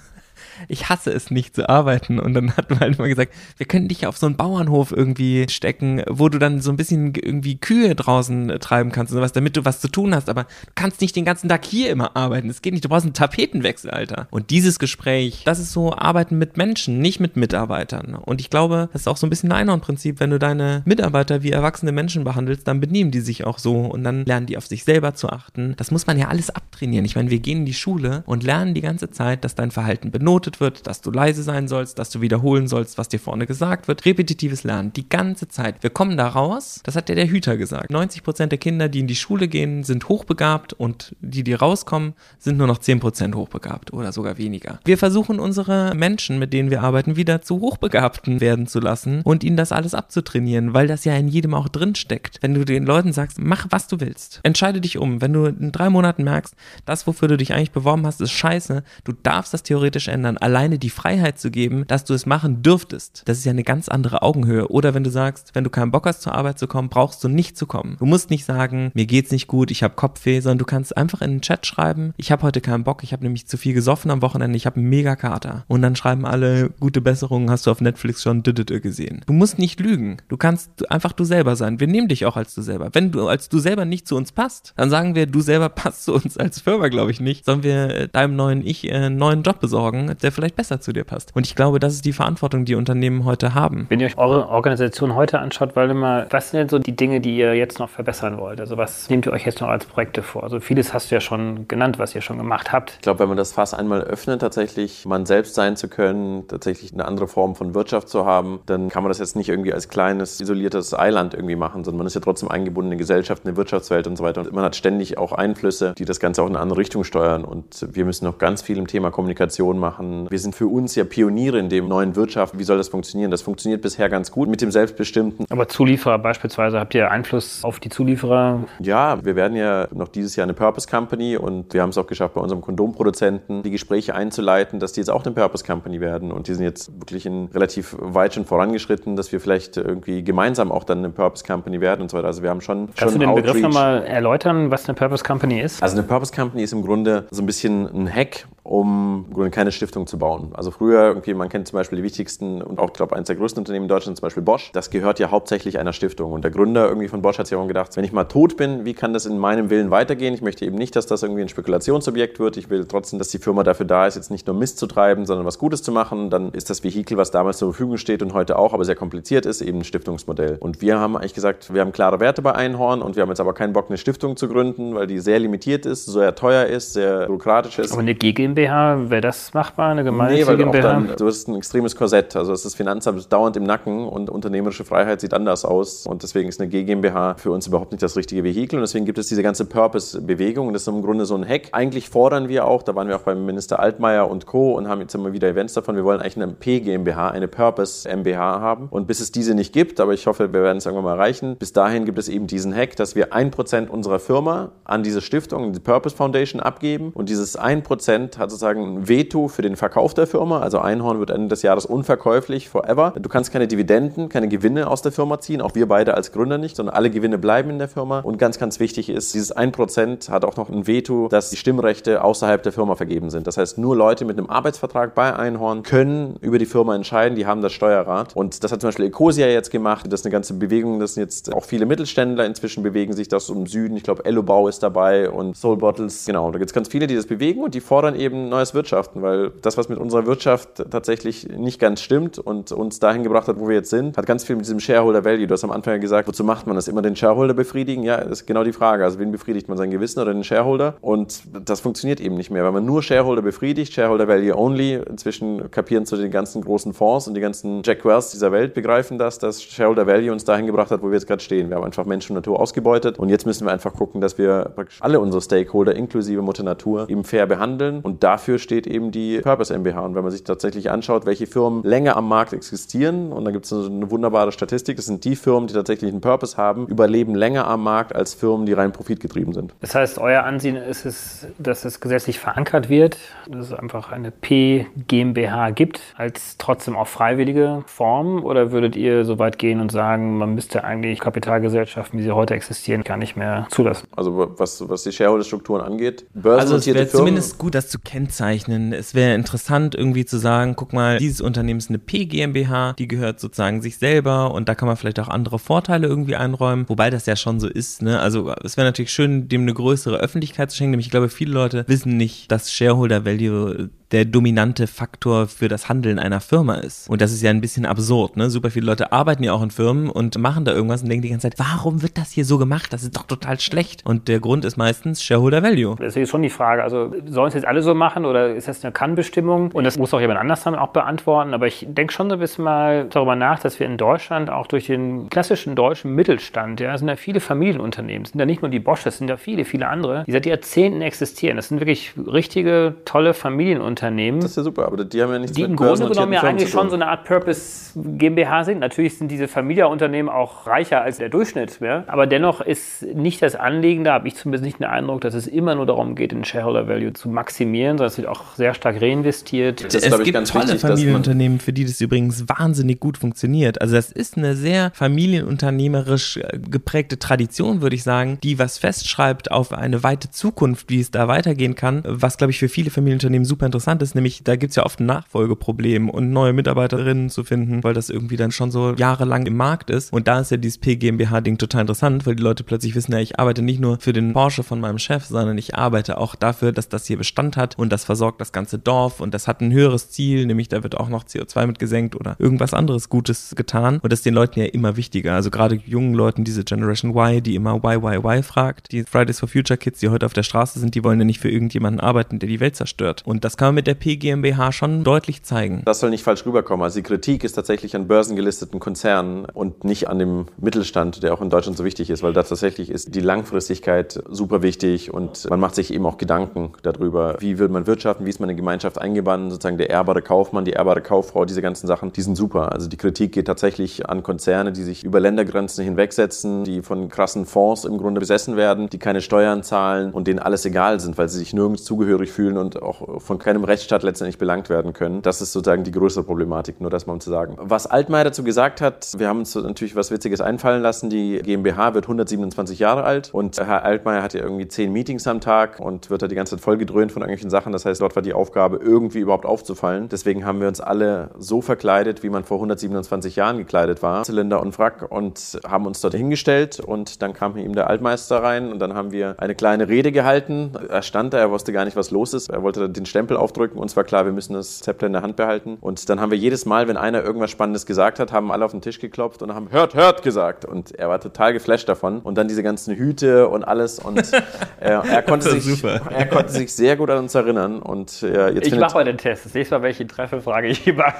Ich hasse es nicht zu arbeiten. Und dann hat man halt mal gesagt, wir können dich auf so einen Bauernhof irgendwie stecken, wo du dann so ein bisschen irgendwie Kühe draußen treiben kannst und sowas, damit du was zu tun hast. Aber du kannst nicht den ganzen Tag hier immer arbeiten. Das geht nicht. Du brauchst einen Tapetenwechsel, Alter. Und dieses Gespräch, das ist so Arbeiten mit Menschen, nicht mit Mitarbeitern. Und ich glaube, das ist auch so ein bisschen ein Einhorn-Prinzip. Wenn du deine Mitarbeiter wie erwachsene Menschen behandelst, dann benehmen die sich auch so. Und dann lernen die auf sich selber zu achten. Das muss man ja alles abtrainieren. Ich meine, wir gehen in die Schule und lernen die ganze Zeit, dass dein Verhalten benotet wird, dass du leise sein sollst, dass du wiederholen sollst, was dir vorne gesagt wird. Repetitives Lernen, die ganze Zeit. Wir kommen da raus, das hat ja der Hüter gesagt. neunzig Prozent der Kinder, die in die Schule gehen, sind hochbegabt und die, die rauskommen, sind nur noch zehn Prozent hochbegabt oder sogar weniger. Wir versuchen, unsere Menschen, mit denen wir arbeiten, wieder zu Hochbegabten werden zu lassen und ihnen das alles abzutrainieren, weil das ja in jedem auch drinsteckt. Wenn du den Leuten sagst, mach, was du willst, entscheide dich um. Wenn du in drei Monaten merkst, das, wofür du dich eigentlich beworben hast, ist scheiße, du darfst das theoretisch ändern, alleine die Freiheit zu geben, dass du es machen dürftest, das ist ja eine ganz andere Augenhöhe. Oder wenn du sagst, wenn du keinen Bock hast, zur Arbeit zu kommen, brauchst du nicht zu kommen. Du musst nicht sagen, mir geht's nicht gut, ich habe Kopfweh, sondern du kannst einfach in den Chat schreiben, ich habe heute keinen Bock, ich habe nämlich zu viel gesoffen am Wochenende, ich habe einen Megakater. Und dann schreiben alle, gute Besserung, hast du auf Netflix schon gesehen. Du musst nicht lügen. Du kannst einfach du selber sein. Wir nehmen dich auch als du selber. Wenn du als du selber nicht zu uns passt, dann sagen wir, du selber passt zu uns als Firma, glaube ich, nicht. Sollen wir deinem neuen Ich einen neuen Job besorgen, der vielleicht besser zu dir passt. Und ich glaube, das ist die Verantwortung, die Unternehmen heute haben. Wenn ihr euch eure Organisation heute anschaut, Waldemar, was sind denn so die Dinge, die ihr jetzt noch verbessern wollt? Also was nehmt ihr euch jetzt noch als Projekte vor? Also vieles hast du ja schon genannt, was ihr schon gemacht habt. Ich glaube, wenn man das Fass einmal öffnet, tatsächlich man selbst sein zu können, tatsächlich eine andere Form von Wirtschaft zu haben, dann kann man das jetzt nicht irgendwie als kleines, isoliertes Eiland irgendwie machen, sondern man ist ja trotzdem eingebunden in eine Gesellschaft, eine Wirtschaftswelt und so weiter. Und man hat ständig auch Einflüsse, die das Ganze auch in eine andere Richtung steuern. Und wir müssen noch ganz viel im Thema Kommunikation machen. Wir sind für uns ja Pioniere in dem neuen Wirtschaft. Wie soll das funktionieren? Das funktioniert bisher ganz gut mit dem Selbstbestimmten. Aber Zulieferer beispielsweise, habt ihr Einfluss auf die Zulieferer? Ja, wir werden ja noch dieses Jahr eine Purpose Company und wir haben es auch geschafft, bei unserem Kondomproduzenten die Gespräche einzuleiten, dass die jetzt auch eine Purpose Company werden. Und die sind jetzt wirklich in relativ weit schon vorangeschritten, dass wir vielleicht irgendwie gemeinsam auch dann eine Purpose Company werden und so weiter. Also wir haben schon Outreach. Kannst du den Begriff nochmal erläutern, was eine Purpose Company ist? Also eine Purpose Company ist im Grunde so ein bisschen ein Hack, um im Grunde keine Stiftung zu bauen. Also früher, irgendwie, man kennt zum Beispiel die wichtigsten und auch, ich glaube, eines der größten Unternehmen in Deutschland, zum Beispiel Bosch. Das gehört ja hauptsächlich einer Stiftung. Und der Gründer irgendwie von Bosch hat sich auch gedacht, wenn ich mal tot bin, wie kann das in meinem Willen weitergehen? Ich möchte eben nicht, dass das irgendwie ein Spekulationsobjekt wird. Ich will trotzdem, dass die Firma dafür da ist, jetzt nicht nur Mist zu treiben, sondern was Gutes zu machen. Dann ist das Vehikel, was damals zur Verfügung steht und heute auch, aber sehr kompliziert ist, eben ein Stiftungsmodell. Und wir haben eigentlich gesagt, wir haben klare Werte bei Einhorn und wir haben jetzt aber keinen Bock, eine Stiftung zu gründen, weil die sehr limitiert ist, sehr teuer ist, sehr bürokratisch ist. Aber eine G G M B H, wäre das machbar? Eine gemeinnützige nee, GmbH? Nee, weil du hast ein extremes Korsett. Also das Finanzamt dauernd im Nacken und unternehmerische Freiheit sieht anders aus. Und deswegen ist eine G G M B H für uns überhaupt nicht das richtige Vehikel. Und deswegen gibt es diese ganze Purpose-Bewegung. Und das ist im Grunde so ein Hack. Eigentlich fordern wir auch, da waren wir auch beim Minister Altmaier und Co. und haben jetzt immer wieder Events davon. Wir wollen eigentlich eine P G M B H, eine Purpose M B H haben. Und bis es diese nicht gibt, aber ich hoffe, wir werden es irgendwann mal erreichen, bis dahin gibt es eben diesen Hack, dass wir ein Prozent unserer Firma an diese Stiftung, die Purpose Foundation, abgeben. Und dieses ein Prozent hat sozusagen ein Veto für den Verkauf der Firma. Also Einhorn wird Ende des Jahres unverkäuflich, forever. Du kannst keine Dividenden, keine Gewinne aus der Firma ziehen, auch wir beide als Gründer nicht, sondern alle Gewinne bleiben in der Firma. Und ganz, ganz wichtig ist, dieses ein Prozent hat auch noch ein Veto, dass die Stimmrechte außerhalb der Firma vergeben sind. Das heißt, nur Leute mit einem Arbeitsvertrag bei Einhorn können über die Firma entscheiden, die haben das Steuerrad. Und das hat zum Beispiel Ecosia jetzt gemacht. Das ist eine ganze Bewegung, das sind jetzt auch viele Mittelständler inzwischen bewegen sich das im Süden. Ich glaube, Ellobau ist dabei und Soul Bottles. Genau, da gibt es ganz viele, die das bewegen und die fordern eben neues Wirtschaften, weil das, was mit unserer Wirtschaft tatsächlich nicht ganz stimmt und uns dahin gebracht hat, wo wir jetzt sind, hat ganz viel mit diesem Shareholder Value. Du hast am Anfang ja gesagt, wozu macht man das? Immer den Shareholder befriedigen? Ja, das ist genau die Frage. Also wen befriedigt man? Sein Gewissen oder den Shareholder? Und das funktioniert eben nicht mehr, weil man nur Shareholder befriedigt, Shareholder Value only. Inzwischen kapieren so die ganzen großen Fonds und die ganzen Jack Wells dieser Welt begreifen das, dass Shareholder Value uns dahin gebracht hat, wo wir jetzt gerade stehen. Wir haben einfach Menschen und Natur ausgebeutet und jetzt müssen wir einfach gucken, dass wir alle unsere Stakeholder inklusive Mutter Natur eben fair behandeln und dafür steht eben die Purpose M B H. Und wenn man sich tatsächlich anschaut, welche Firmen länger am Markt existieren und da gibt es eine wunderbare Statistik, das sind die Firmen, die tatsächlich einen Purpose haben, überleben länger am Markt als Firmen, die rein profitgetrieben sind. Das heißt, euer Ansehen ist es, dass es gesetzlich verankert wird, dass es einfach eine P G M B H gibt, als trotzdem auch freiwillige Form oder würdet ihr so weit gehen und sagen, man müsste eigentlich Kapitalgesellschaften, wie sie heute existieren, gar nicht mehr zulassen? Also was, was die Shareholder-Strukturen angeht, börsennotierte Firmen... Also es wäre zumindest gut, das zu kennzeichnen. Es wäre interessant irgendwie zu sagen, guck mal, dieses Unternehmen ist eine P G M B H, die gehört sozusagen sich selber und da kann man vielleicht auch andere Vorteile irgendwie einräumen, wobei das ja schon so ist, ne? Also es wäre natürlich schön, dem eine größere Öffentlichkeit zu schenken, nämlich ich glaube, viele Leute wissen nicht, dass Shareholder-Value der dominante Faktor für das Handeln einer Firma ist. Und das ist ja ein bisschen absurd, ne? Super viele Leute arbeiten ja auch in Firmen und machen da irgendwas und denken die ganze Zeit, warum wird das hier so gemacht? Das ist doch total schlecht. Und der Grund ist meistens Shareholder Value. Deswegen ist schon die Frage, also sollen es jetzt alle so machen oder ist das eine Kannbestimmung? Und das muss auch jemand anders dann auch beantworten. Aber ich denke schon so ein bisschen mal darüber nach, dass wir in Deutschland auch durch den klassischen deutschen Mittelstand, ja, sind ja viele Familienunternehmen, sind ja nicht nur die Bosch, das sind ja viele, viele andere, die seit Jahrzehnten existieren. Das sind wirklich richtige, tolle Familienunternehmen, Unternehmen. Das ist ja super, aber die haben ja nichts mit Börsen zu tun. Die im Grunde genommen ja eigentlich schon so eine Art Purpose GmbH sind. Natürlich sind diese Familienunternehmen auch reicher als der Durchschnitt. Ja? Aber dennoch ist nicht das Anliegen, da habe ich zumindest nicht den Eindruck, dass es immer nur darum geht, den Shareholder Value zu maximieren, sondern es wird auch sehr stark reinvestiert. Das ist, es gibt ganz tolle wichtig, Familienunternehmen, für die das übrigens wahnsinnig gut funktioniert. Also das ist eine sehr familienunternehmerisch geprägte Tradition, würde ich sagen, die was festschreibt auf eine weite Zukunft, wie es da weitergehen kann, was, glaube ich, für viele Familienunternehmen super interessant ist, nämlich da gibt es ja oft ein Nachfolgeproblem und neue Mitarbeiterinnen zu finden, weil das irgendwie dann schon so jahrelang im Markt ist. Und da ist ja dieses P G M B H-Ding total interessant, weil die Leute plötzlich wissen, ja, ich arbeite nicht nur für den Porsche von meinem Chef, sondern ich arbeite auch dafür, dass das hier Bestand hat und das versorgt das ganze Dorf und das hat ein höheres Ziel, nämlich da wird auch noch C O zwei mit gesenkt oder irgendwas anderes Gutes getan. Und das ist den Leuten ja immer wichtiger. Also gerade jungen Leuten, diese Generation Y, die immer Why, Why, Why fragt, die Fridays for Future Kids, die heute auf der Straße sind, die wollen ja nicht für irgendjemanden arbeiten, der die Welt zerstört. Und das kann man mit der P G M B H schon deutlich zeigen. Das soll nicht falsch rüberkommen. Also die Kritik ist tatsächlich an börsengelisteten Konzernen und nicht an dem Mittelstand, der auch in Deutschland so wichtig ist, weil da tatsächlich ist die Langfristigkeit super wichtig und man macht sich eben auch Gedanken darüber, wie will man wirtschaften, wie ist man in Gemeinschaft eingebunden, sozusagen der ehrbare Kaufmann, die ehrbare Kauffrau, diese ganzen Sachen, die sind super. Also die Kritik geht tatsächlich an Konzerne, die sich über Ländergrenzen hinwegsetzen, die von krassen Fonds im Grunde besessen werden, die keine Steuern zahlen und denen alles egal sind, weil sie sich nirgends zugehörig fühlen und auch von keinem Rechtsstaat letztendlich belangt werden können. Das ist sozusagen die größere Problematik, nur das mal um zu sagen. Was Altmaier dazu gesagt hat, wir haben uns natürlich was Witziges einfallen lassen, die GmbH wird hundertsiebenundzwanzig Jahre alt und Herr Altmaier hat ja irgendwie zehn Meetings am Tag und wird da die ganze Zeit vollgedröhnt von irgendwelchen Sachen. Das heißt, dort war die Aufgabe, irgendwie überhaupt aufzufallen. Deswegen haben wir uns alle so verkleidet, wie man vor hundertsiebenundzwanzig Jahren gekleidet war, Zylinder und Frack, und haben uns dort hingestellt und dann kam ihm der Altmeister rein und dann haben wir eine kleine Rede gehalten. Er stand da, er wusste gar nicht, was los ist. Er wollte den Stempel aufdrücken. Uns war klar, wir müssen das Zepter in der Hand behalten. Und dann haben wir jedes Mal, wenn einer irgendwas Spannendes gesagt hat, haben alle auf den Tisch geklopft und haben hört, hört gesagt. Und er war total geflasht davon. Und dann diese ganzen Hüte und alles. Und er, er, konnte, sich, er konnte sich sehr gut an uns erinnern. Und ja, jetzt ich mache mal den Test. Das nächste Mal, wenn ich ihn treffe, frage ich ihn mal,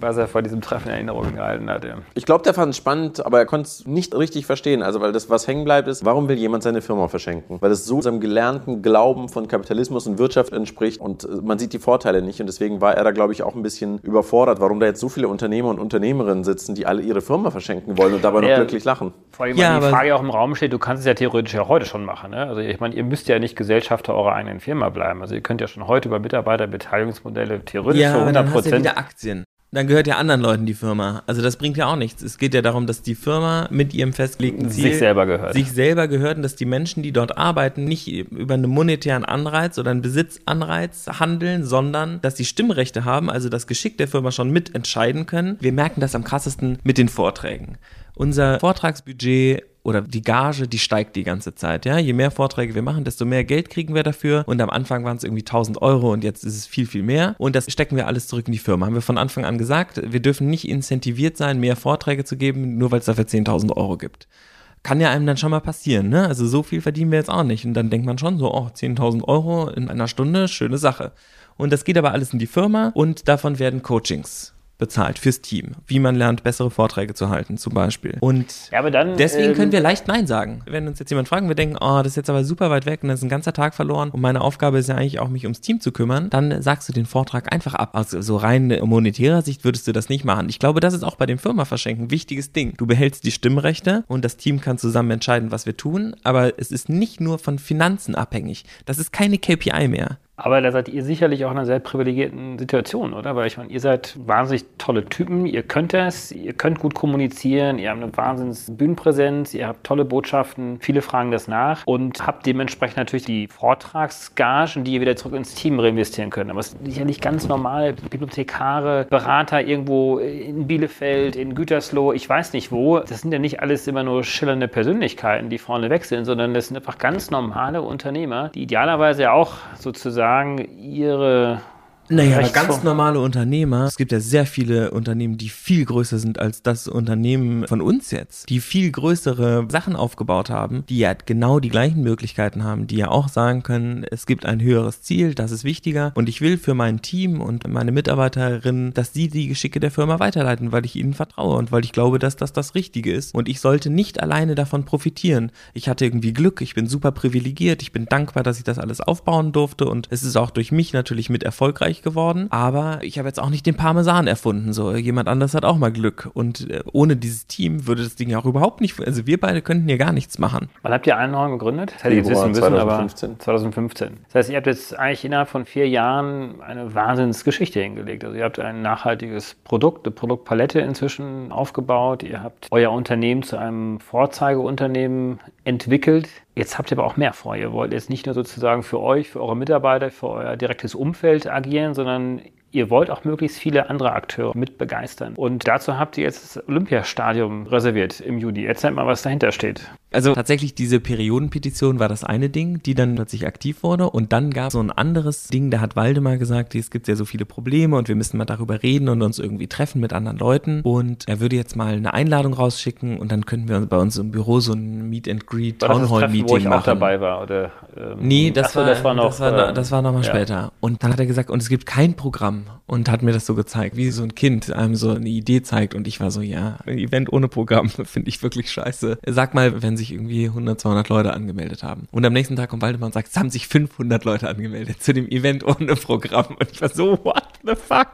was er vor diesem Treffen in Erinnerung gehalten hat. Ja. Ich glaube, der fand es spannend, aber er konnte es nicht richtig verstehen. Also, weil das, was hängen bleibt, ist, warum will jemand seine Firma verschenken? Weil es so seinem gelernten Glauben von Kapitalismus und Wirtschaft entspricht und man sieht die Vorteile nicht. Und deswegen war er da, glaube ich, auch ein bisschen überfordert, warum da jetzt so viele Unternehmer und Unternehmerinnen sitzen, die alle ihre Firma verschenken wollen und dabei ja, noch glücklich lachen. Vor allem, ja, die Frage auch im Raum steht, du kannst es ja theoretisch ja heute schon machen. Ne? Also, ich meine, ihr müsst ja nicht Gesellschafter eurer eigenen Firma bleiben. Also, ihr könnt ja schon heute über Mitarbeiterbeteiligungsmodelle theoretisch ja, für hundert Prozent. Dann hast du ja wieder Aktien. Dann gehört ja anderen Leuten die Firma. Also das bringt ja auch nichts. Es geht ja darum, dass die Firma mit ihrem festgelegten Ziel sich selber gehört. Sich selber gehört und dass die Menschen, die dort arbeiten, nicht über einen monetären Anreiz oder einen Besitzanreiz handeln, sondern dass sie Stimmrechte haben, also das Geschick der Firma schon mitentscheiden können. Wir merken das am krassesten mit den Vorträgen. Unser Vortragsbudget oder die Gage, die steigt die ganze Zeit. Ja, je mehr Vorträge wir machen, desto mehr Geld kriegen wir dafür. Und am Anfang waren es irgendwie tausend Euro und jetzt ist es viel, viel mehr. Und das stecken wir alles zurück in die Firma. Haben wir von Anfang an gesagt, wir dürfen nicht incentiviert sein, mehr Vorträge zu geben, nur weil es dafür zehntausend Euro gibt. Kann ja einem dann schon mal passieren, ne? Also so viel verdienen wir jetzt auch nicht. Und dann denkt man schon so, oh, zehntausend Euro in einer Stunde, schöne Sache. Und das geht aber alles in die Firma und davon werden Coachings bezahlt fürs Team, wie man lernt, bessere Vorträge zu halten zum Beispiel. Und ja, aber dann, deswegen ähm, können wir leicht Nein sagen. Wenn uns jetzt jemand fragt, wir denken, oh, das ist jetzt aber super weit weg und das ist ein ganzer Tag verloren und meine Aufgabe ist ja eigentlich auch, mich ums Team zu kümmern, dann sagst du den Vortrag einfach ab. Also so rein monetärer Sicht würdest du das nicht machen. Ich glaube, das ist auch bei dem Firma verschenken ein wichtiges Ding. Du behältst die Stimmrechte und das Team kann zusammen entscheiden, was wir tun, aber es ist nicht nur von Finanzen abhängig. Das ist keine K P I mehr. Aber da seid ihr sicherlich auch in einer sehr privilegierten Situation, oder? Weil ich meine, ihr seid wahnsinnig tolle Typen, ihr könnt das, ihr könnt gut kommunizieren, ihr habt eine wahnsinns Bühnenpräsenz, ihr habt tolle Botschaften, viele fragen das nach und habt dementsprechend natürlich die Vortragsgagen, die ihr wieder zurück ins Team reinvestieren könnt. Aber es ist sicherlich ganz normal, Bibliothekare, Berater irgendwo in Bielefeld, in Gütersloh, ich weiß nicht wo. Das sind ja nicht alles immer nur schillernde Persönlichkeiten, die vorne weg sind, sondern das sind einfach ganz normale Unternehmer, die idealerweise ja auch sozusagen ihre... Naja, aber ganz normale Unternehmer, es gibt ja sehr viele Unternehmen, die viel größer sind als das Unternehmen von uns jetzt, die viel größere Sachen aufgebaut haben, die ja genau die gleichen Möglichkeiten haben, die ja auch sagen können, es gibt ein höheres Ziel, das ist wichtiger und ich will für mein Team und meine Mitarbeiterinnen, dass sie die Geschicke der Firma weiterleiten, weil ich ihnen vertraue und weil ich glaube, dass das das Richtige ist und ich sollte nicht alleine davon profitieren. Ich hatte irgendwie Glück, ich bin super privilegiert, ich bin dankbar, dass ich das alles aufbauen durfte und es ist auch durch mich natürlich mit erfolgreich erfolgreich geworden, aber ich habe jetzt auch nicht den Parmesan erfunden, so jemand anders hat auch mal Glück und ohne dieses Team würde das Ding ja auch überhaupt nicht, also wir beide könnten hier gar nichts machen. Wann habt ihr Einhorn gegründet? Das hätte ich jetzt wissen müssen, zwanzig fünfzehn. Aber zwanzig fünfzehn. Das heißt, ihr habt jetzt eigentlich innerhalb von vier Jahren eine Wahnsinnsgeschichte hingelegt, also ihr habt ein nachhaltiges Produkt, eine Produktpalette inzwischen aufgebaut, ihr habt euer Unternehmen zu einem Vorzeigeunternehmen entwickelt. Jetzt habt ihr aber auch mehr vor. Ihr wollt jetzt nicht nur sozusagen für euch, für eure Mitarbeiter, für euer direktes Umfeld agieren, sondern ihr wollt auch möglichst viele andere Akteure mit begeistern. Und dazu habt ihr jetzt das Olympiastadion reserviert im Juni. Erzählt mal, was dahinter steht. Also tatsächlich diese Periodenpetition war das eine Ding, die dann plötzlich aktiv wurde und dann gab es so ein anderes Ding, da hat Waldemar gesagt, es gibt ja so viele Probleme und wir müssen mal darüber reden und uns irgendwie treffen mit anderen Leuten und er würde jetzt mal eine Einladung rausschicken und dann könnten wir bei uns im Büro so ein Meet and Greet Town Hall Meeting machen. Wo ich auch dabei war oder ähm, nee, das, achso, war, das war noch das war, das war noch mal ja. später und dann hat er gesagt und es gibt kein Programm und hat mir das so gezeigt, wie so ein Kind einem so eine Idee zeigt und ich war so ja, ein Event ohne Programm finde ich wirklich scheiße. Sag mal, wenn sie irgendwie hundert, zweihundert Leute angemeldet haben. Und am nächsten Tag kommt Waldemar und sagt, es haben sich fünfhundert Leute angemeldet zu dem Event ohne Programm. Und ich war so, what the fuck?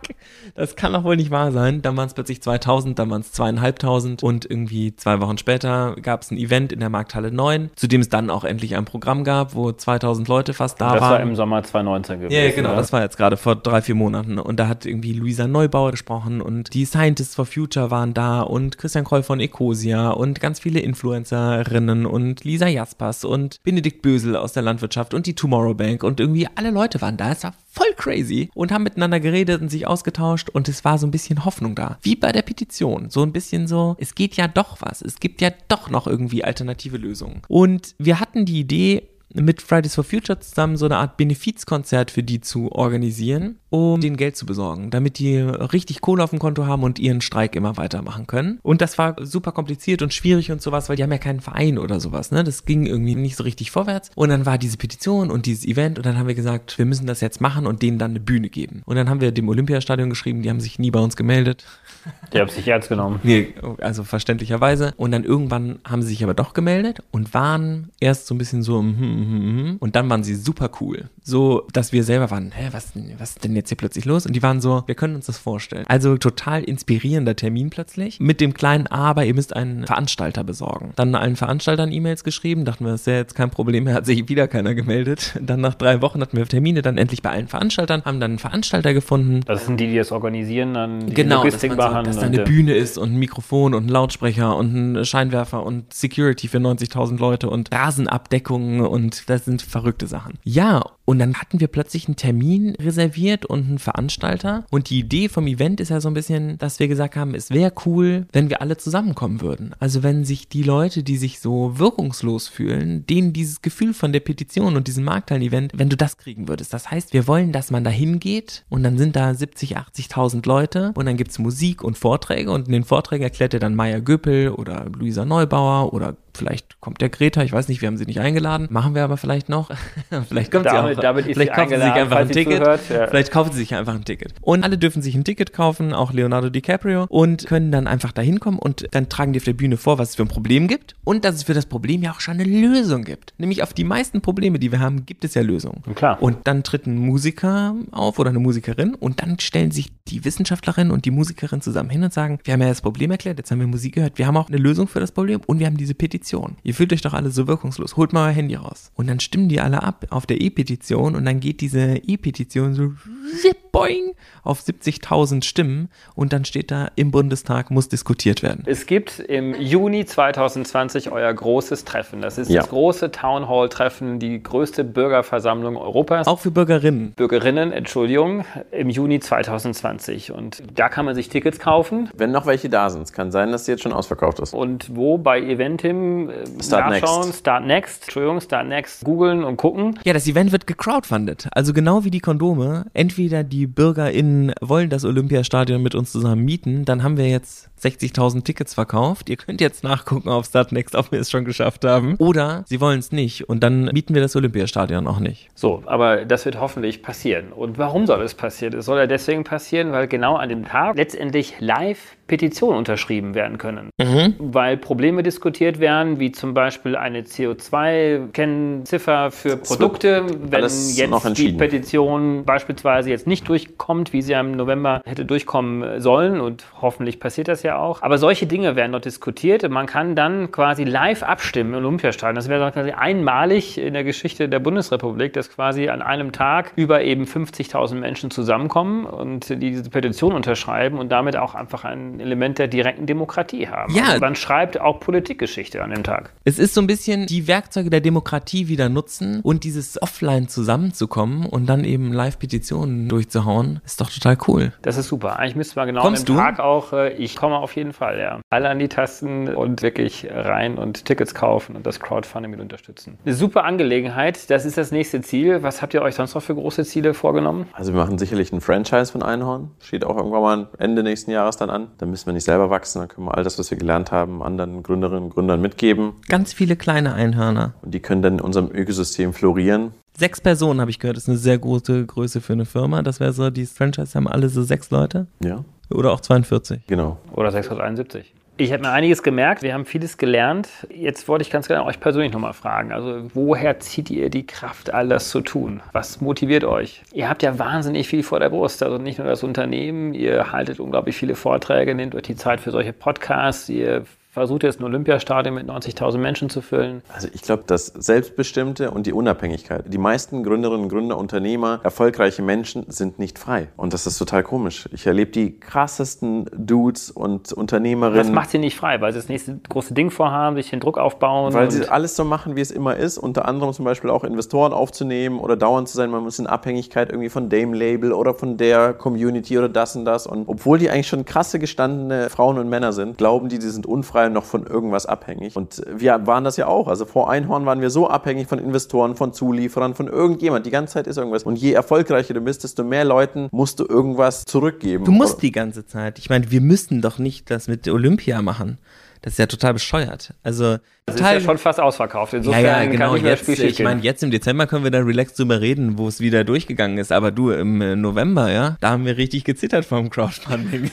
Das kann doch wohl nicht wahr sein. Dann waren es plötzlich zweitausend, dann waren es zweitausendfünfhundert und irgendwie zwei Wochen später gab es ein Event in der Markthalle neun, zu dem es dann auch endlich ein Programm gab, wo zweitausend Leute fast da waren. Das war im Sommer zwanzig neunzehn gewesen. Ja, genau, oder? Das war jetzt gerade vor drei, vier Monaten. Und da hat irgendwie Luisa Neubauer gesprochen und die Scientists for Future waren da und Christian Kroll von Ecosia und ganz viele Influencer und Lisa Jaspers und Benedikt Bösel aus der Landwirtschaft und die Tomorrow Bank und irgendwie alle Leute waren da. Es war voll crazy und haben miteinander geredet und sich ausgetauscht und es war so ein bisschen Hoffnung da. Wie bei der Petition. So ein bisschen so, es geht ja doch was. Es gibt ja doch noch irgendwie alternative Lösungen. Und wir hatten die Idee, mit Fridays for Future zusammen so eine Art Benefizkonzert für die zu organisieren, um denen Geld zu besorgen, damit die richtig Kohle auf dem Konto haben und ihren Streik immer weitermachen können. Und das war super kompliziert und schwierig und sowas, weil die haben ja keinen Verein oder sowas, ne? Das ging irgendwie nicht so richtig vorwärts. Und dann war diese Petition und dieses Event und dann haben wir gesagt, wir müssen das jetzt machen und denen dann eine Bühne geben. Und dann haben wir dem Olympiastadion geschrieben, die haben sich nie bei uns gemeldet. Die haben sich ernst genommen. Nee, also verständlicherweise. Und dann irgendwann haben sie sich aber doch gemeldet und waren erst so ein bisschen so hm, und dann waren sie super cool. So, dass wir selber waren, hä, was, was ist denn jetzt hier plötzlich los? Und die waren so, wir können uns das vorstellen. Also total inspirierender Termin plötzlich. Mit dem kleinen Aber, ihr müsst einen Veranstalter besorgen. Dann allen Veranstaltern E-Mails geschrieben, dachten wir, das ist ja jetzt kein Problem mehr, hat sich wieder keiner gemeldet. Dann nach drei Wochen hatten wir Termine, dann endlich bei allen Veranstaltern, haben dann einen Veranstalter gefunden. Das sind die, die das organisieren, dann die genau, Logistik behandeln. Genau, dass da eine Bühne ist und ein Mikrofon und ein Lautsprecher und ein Scheinwerfer und Security für neunzigtausend Leute und Rasenabdeckungen und Und das sind verrückte Sachen. Ja, und dann hatten wir plötzlich einen Termin reserviert und einen Veranstalter. Und die Idee vom Event ist ja so ein bisschen, dass wir gesagt haben, es wäre cool, wenn wir alle zusammenkommen würden. Also wenn sich die Leute, die sich so wirkungslos fühlen, denen dieses Gefühl von der Petition und diesem Markthallen-Event, wenn du das kriegen würdest. Das heißt, wir wollen, dass man da hingeht und dann sind da siebzig, achtzigtausend Leute und dann gibt es Musik und Vorträge und in den Vorträgen erklärt er dann Maya Göppel oder Luisa Neubauer oder vielleicht kommt der Greta, ich weiß nicht, wir haben sie nicht eingeladen. Machen wir aber vielleicht noch. Vielleicht kommt damit, sie auch. Damit ist vielleicht kaufen sie sich einfach ein Ticket. Zuhört, ja. Vielleicht kaufen sie sich einfach ein Ticket. Und alle dürfen sich ein Ticket kaufen, auch Leonardo DiCaprio, und können dann einfach da hinkommen und dann tragen die auf der Bühne vor, was es für ein Problem gibt und dass es für das Problem ja auch schon eine Lösung gibt. Nämlich auf die meisten Probleme, die wir haben, gibt es ja Lösungen. Und, klar. Und dann tritt ein Musiker auf oder eine Musikerin und dann stellen sich die Wissenschaftlerin und die Musikerin zusammen hin und sagen, wir haben ja das Problem erklärt, jetzt haben wir Musik gehört, wir haben auch eine Lösung für das Problem und wir haben diese Petition. Ihr fühlt euch doch alle so wirkungslos. Holt mal euer Handy raus. Und dann stimmen die alle ab auf der E-Petition und dann geht diese E-Petition so boing auf siebzigtausend Stimmen und dann steht da, im Bundestag muss diskutiert werden. Es gibt im Juni zwanzig zwanzig euer großes Treffen. Das ist ja. Das große Town Hall Treffen, die größte Bürgerversammlung Europas. Auch für Bürgerinnen. Bürgerinnen, Entschuldigung, im Juni zwanzig zwanzig. Und da kann man sich Tickets kaufen. Wenn noch welche da sind. Es kann sein, dass die jetzt schon ausverkauft ist. Und wo bei Eventim Startnext. Nachschauen, Startnext, Entschuldigung, Startnext, googeln und gucken. Ja, das Event wird gecrowdfundet. Also genau wie die Kondome. Entweder die BürgerInnen wollen das Olympiastadion mit uns zusammen mieten, dann haben wir jetzt sechzigtausend Tickets verkauft. Ihr könnt jetzt nachgucken auf Startnext, ob wir es schon geschafft haben. Oder sie wollen es nicht und dann mieten wir das Olympiastadion auch nicht. So, aber das wird hoffentlich passieren. Und warum soll es passieren? Es soll ja deswegen passieren, weil genau an dem Tag letztendlich live Petitionen unterschrieben werden können. Mhm. Weil Probleme diskutiert werden, Kennzahlen, wie zum Beispiel eine C O zwei Kennziffer für Produkte. Wenn jetzt die Petition beispielsweise jetzt nicht durchkommt, wie sie am November hätte durchkommen sollen, und hoffentlich passiert das ja auch. Aber solche Dinge werden dort diskutiert und man kann dann quasi live abstimmen im Olympiastadion. Das wäre quasi einmalig in der Geschichte der Bundesrepublik, dass quasi an einem Tag über eben fünfzigtausend Menschen zusammenkommen und diese Petition unterschreiben und damit auch einfach ein Element der direkten Demokratie haben. Ja. Also man schreibt auch Politikgeschichte an dem Tag. Es ist so ein bisschen die Werkzeuge der Demokratie wieder nutzen und dieses Offline zusammenzukommen und dann eben Live-Petitionen durchzuhauen, ist doch total cool. Das ist super. Eigentlich müsste man genau Kommst an dem du? Tag auch, ich komme auf jeden Fall, ja. Alle an die Tasten und wirklich rein und Tickets kaufen und das Crowdfunding mit unterstützen. Eine super Angelegenheit, das ist das nächste Ziel. Was habt ihr euch sonst noch für große Ziele vorgenommen? Also wir machen sicherlich ein Franchise von Einhorn. Steht auch irgendwann mal Ende nächsten Jahres dann an. Dann müssen wir nicht selber wachsen, dann können wir all das, was wir gelernt haben, anderen Gründerinnen und Gründern mitgeben. Ganz viele kleine Einhörner. Und die können dann in unserem Ökosystem florieren. Sechs Personen, habe ich gehört, ist eine sehr große Größe für eine Firma. Das wäre so, die Franchise haben alle so sechs Leute. Ja. Oder auch zweiundvierzig. Genau. Oder sechshunderteinundsiebzig. Ich habe mir einiges gemerkt, wir haben vieles gelernt. Jetzt wollte ich ganz gerne euch persönlich nochmal fragen, also woher zieht ihr die Kraft, all das zu tun? Was motiviert euch? Ihr habt ja wahnsinnig viel vor der Brust, also nicht nur das Unternehmen, ihr haltet unglaublich viele Vorträge, nehmt euch die Zeit für solche Podcasts, ihr versucht jetzt ein Olympiastadion mit neunzigtausend Menschen zu füllen. Also ich glaube, das Selbstbestimmte und die Unabhängigkeit. Die meisten Gründerinnen und Gründer, Unternehmer, erfolgreiche Menschen sind nicht frei. Und das ist total komisch. Ich erlebe die krassesten Dudes und Unternehmerinnen. Das macht sie nicht frei, weil sie das nächste große Ding vorhaben, sich den Druck aufbauen. Weil sie alles so machen, wie es immer ist. Unter anderem zum Beispiel auch Investoren aufzunehmen oder dauernd zu sein. Man muss in Abhängigkeit irgendwie von dem Label oder von der Community oder das und das. Und obwohl die eigentlich schon krasse gestandene Frauen und Männer sind, glauben die, die sind unfrei. Noch von irgendwas abhängig. Und wir waren das ja auch. Also vor Einhorn waren wir so abhängig von Investoren, von Zulieferern, von irgendjemand. Die ganze Zeit ist irgendwas. Und je erfolgreicher du bist, desto mehr Leuten musst du irgendwas zurückgeben. Du musst die ganze Zeit. Ich meine, wir müssen doch nicht das mit Olympia machen. Das ist ja total bescheuert. Also das total ist ja schon fast ausverkauft. Insofern ja, ja, genau. Kann ich mir das Spiel schicken. Ich meine, jetzt im Dezember können wir da relaxed drüber reden, wo es wieder durchgegangen ist. Aber du, im November, ja, da haben wir richtig gezittert vom Crowdfunding.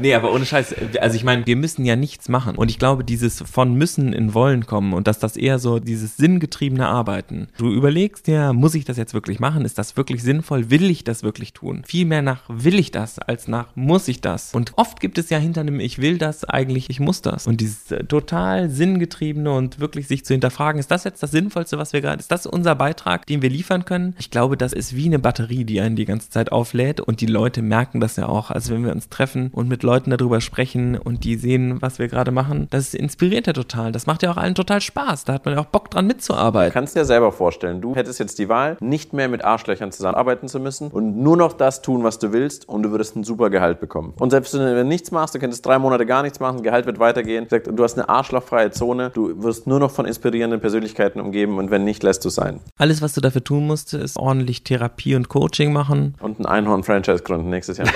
Nee, aber ohne Scheiß. Also ich meine, wir müssen ja nichts machen. Und ich glaube, dieses von müssen in wollen kommen und dass das eher so dieses sinngetriebene Arbeiten. Du überlegst ja, muss ich das jetzt wirklich machen? Ist das wirklich sinnvoll? Will ich das wirklich tun? Viel mehr nach will ich das als nach muss ich das. Und oft gibt es ja hinter einem ich will das eigentlich ich muss das. Und dieses äh, total sinngetriebene und wirklich sich zu hinterfragen, ist das jetzt das Sinnvollste, was wir gerade, ist das unser Beitrag, den wir liefern können? Ich glaube, das ist wie eine Batterie, die einen die ganze Zeit auflädt und die Leute merken das ja auch. Also wenn wir uns treffen und mit Leuten darüber sprechen und die sehen, was wir gerade machen, das inspiriert ja total. Das macht ja auch allen total Spaß. Da hat man ja auch Bock dran mitzuarbeiten. Du kannst dir selber vorstellen, du hättest jetzt die Wahl, nicht mehr mit Arschlöchern zusammenarbeiten zu müssen und nur noch das tun, was du willst und du würdest ein super Gehalt bekommen. Und selbst wenn du nichts machst, du könntest drei Monate gar nichts machen, Gehalt wird weitergehen. Du hast eine arschlochfreie Zone, du wirst nur noch von inspirierenden Persönlichkeiten umgeben und wenn nicht, lässt du es sein. Alles, was du dafür tun musst, ist ordentlich Therapie und Coaching machen. Und ein Einhorn-Franchise gründen nächstes Jahr.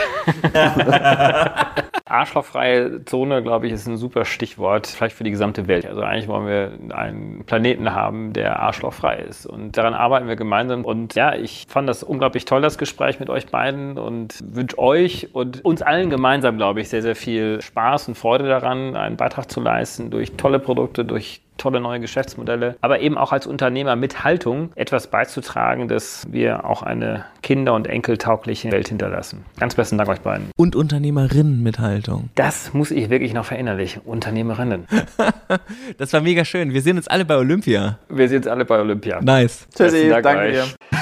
Arschlochfreie Zone, glaube ich, ist ein super Stichwort, vielleicht für die gesamte Welt. Also eigentlich wollen wir einen Planeten haben, der arschlochfrei ist und daran arbeiten wir gemeinsam und ja, ich fand das unglaublich toll, das Gespräch mit euch beiden und wünsche euch und uns allen gemeinsam, glaube ich, sehr, sehr viel Spaß und Freude daran, einen Beitrag zu leisten durch tolle Produkte, durch tolle neue Geschäftsmodelle, aber eben auch als Unternehmer mit Haltung etwas beizutragen, dass wir auch eine kinder- und enkeltaugliche Welt hinterlassen. Ganz besten Dank euch beiden. Und Unternehmerinnen mit Haltung. Das muss ich wirklich noch verinnerlichen. Unternehmerinnen. Das war mega schön. Wir sehen uns alle bei Olympia. Wir sehen uns alle bei Olympia. Nice. Tschüssi, danke dir.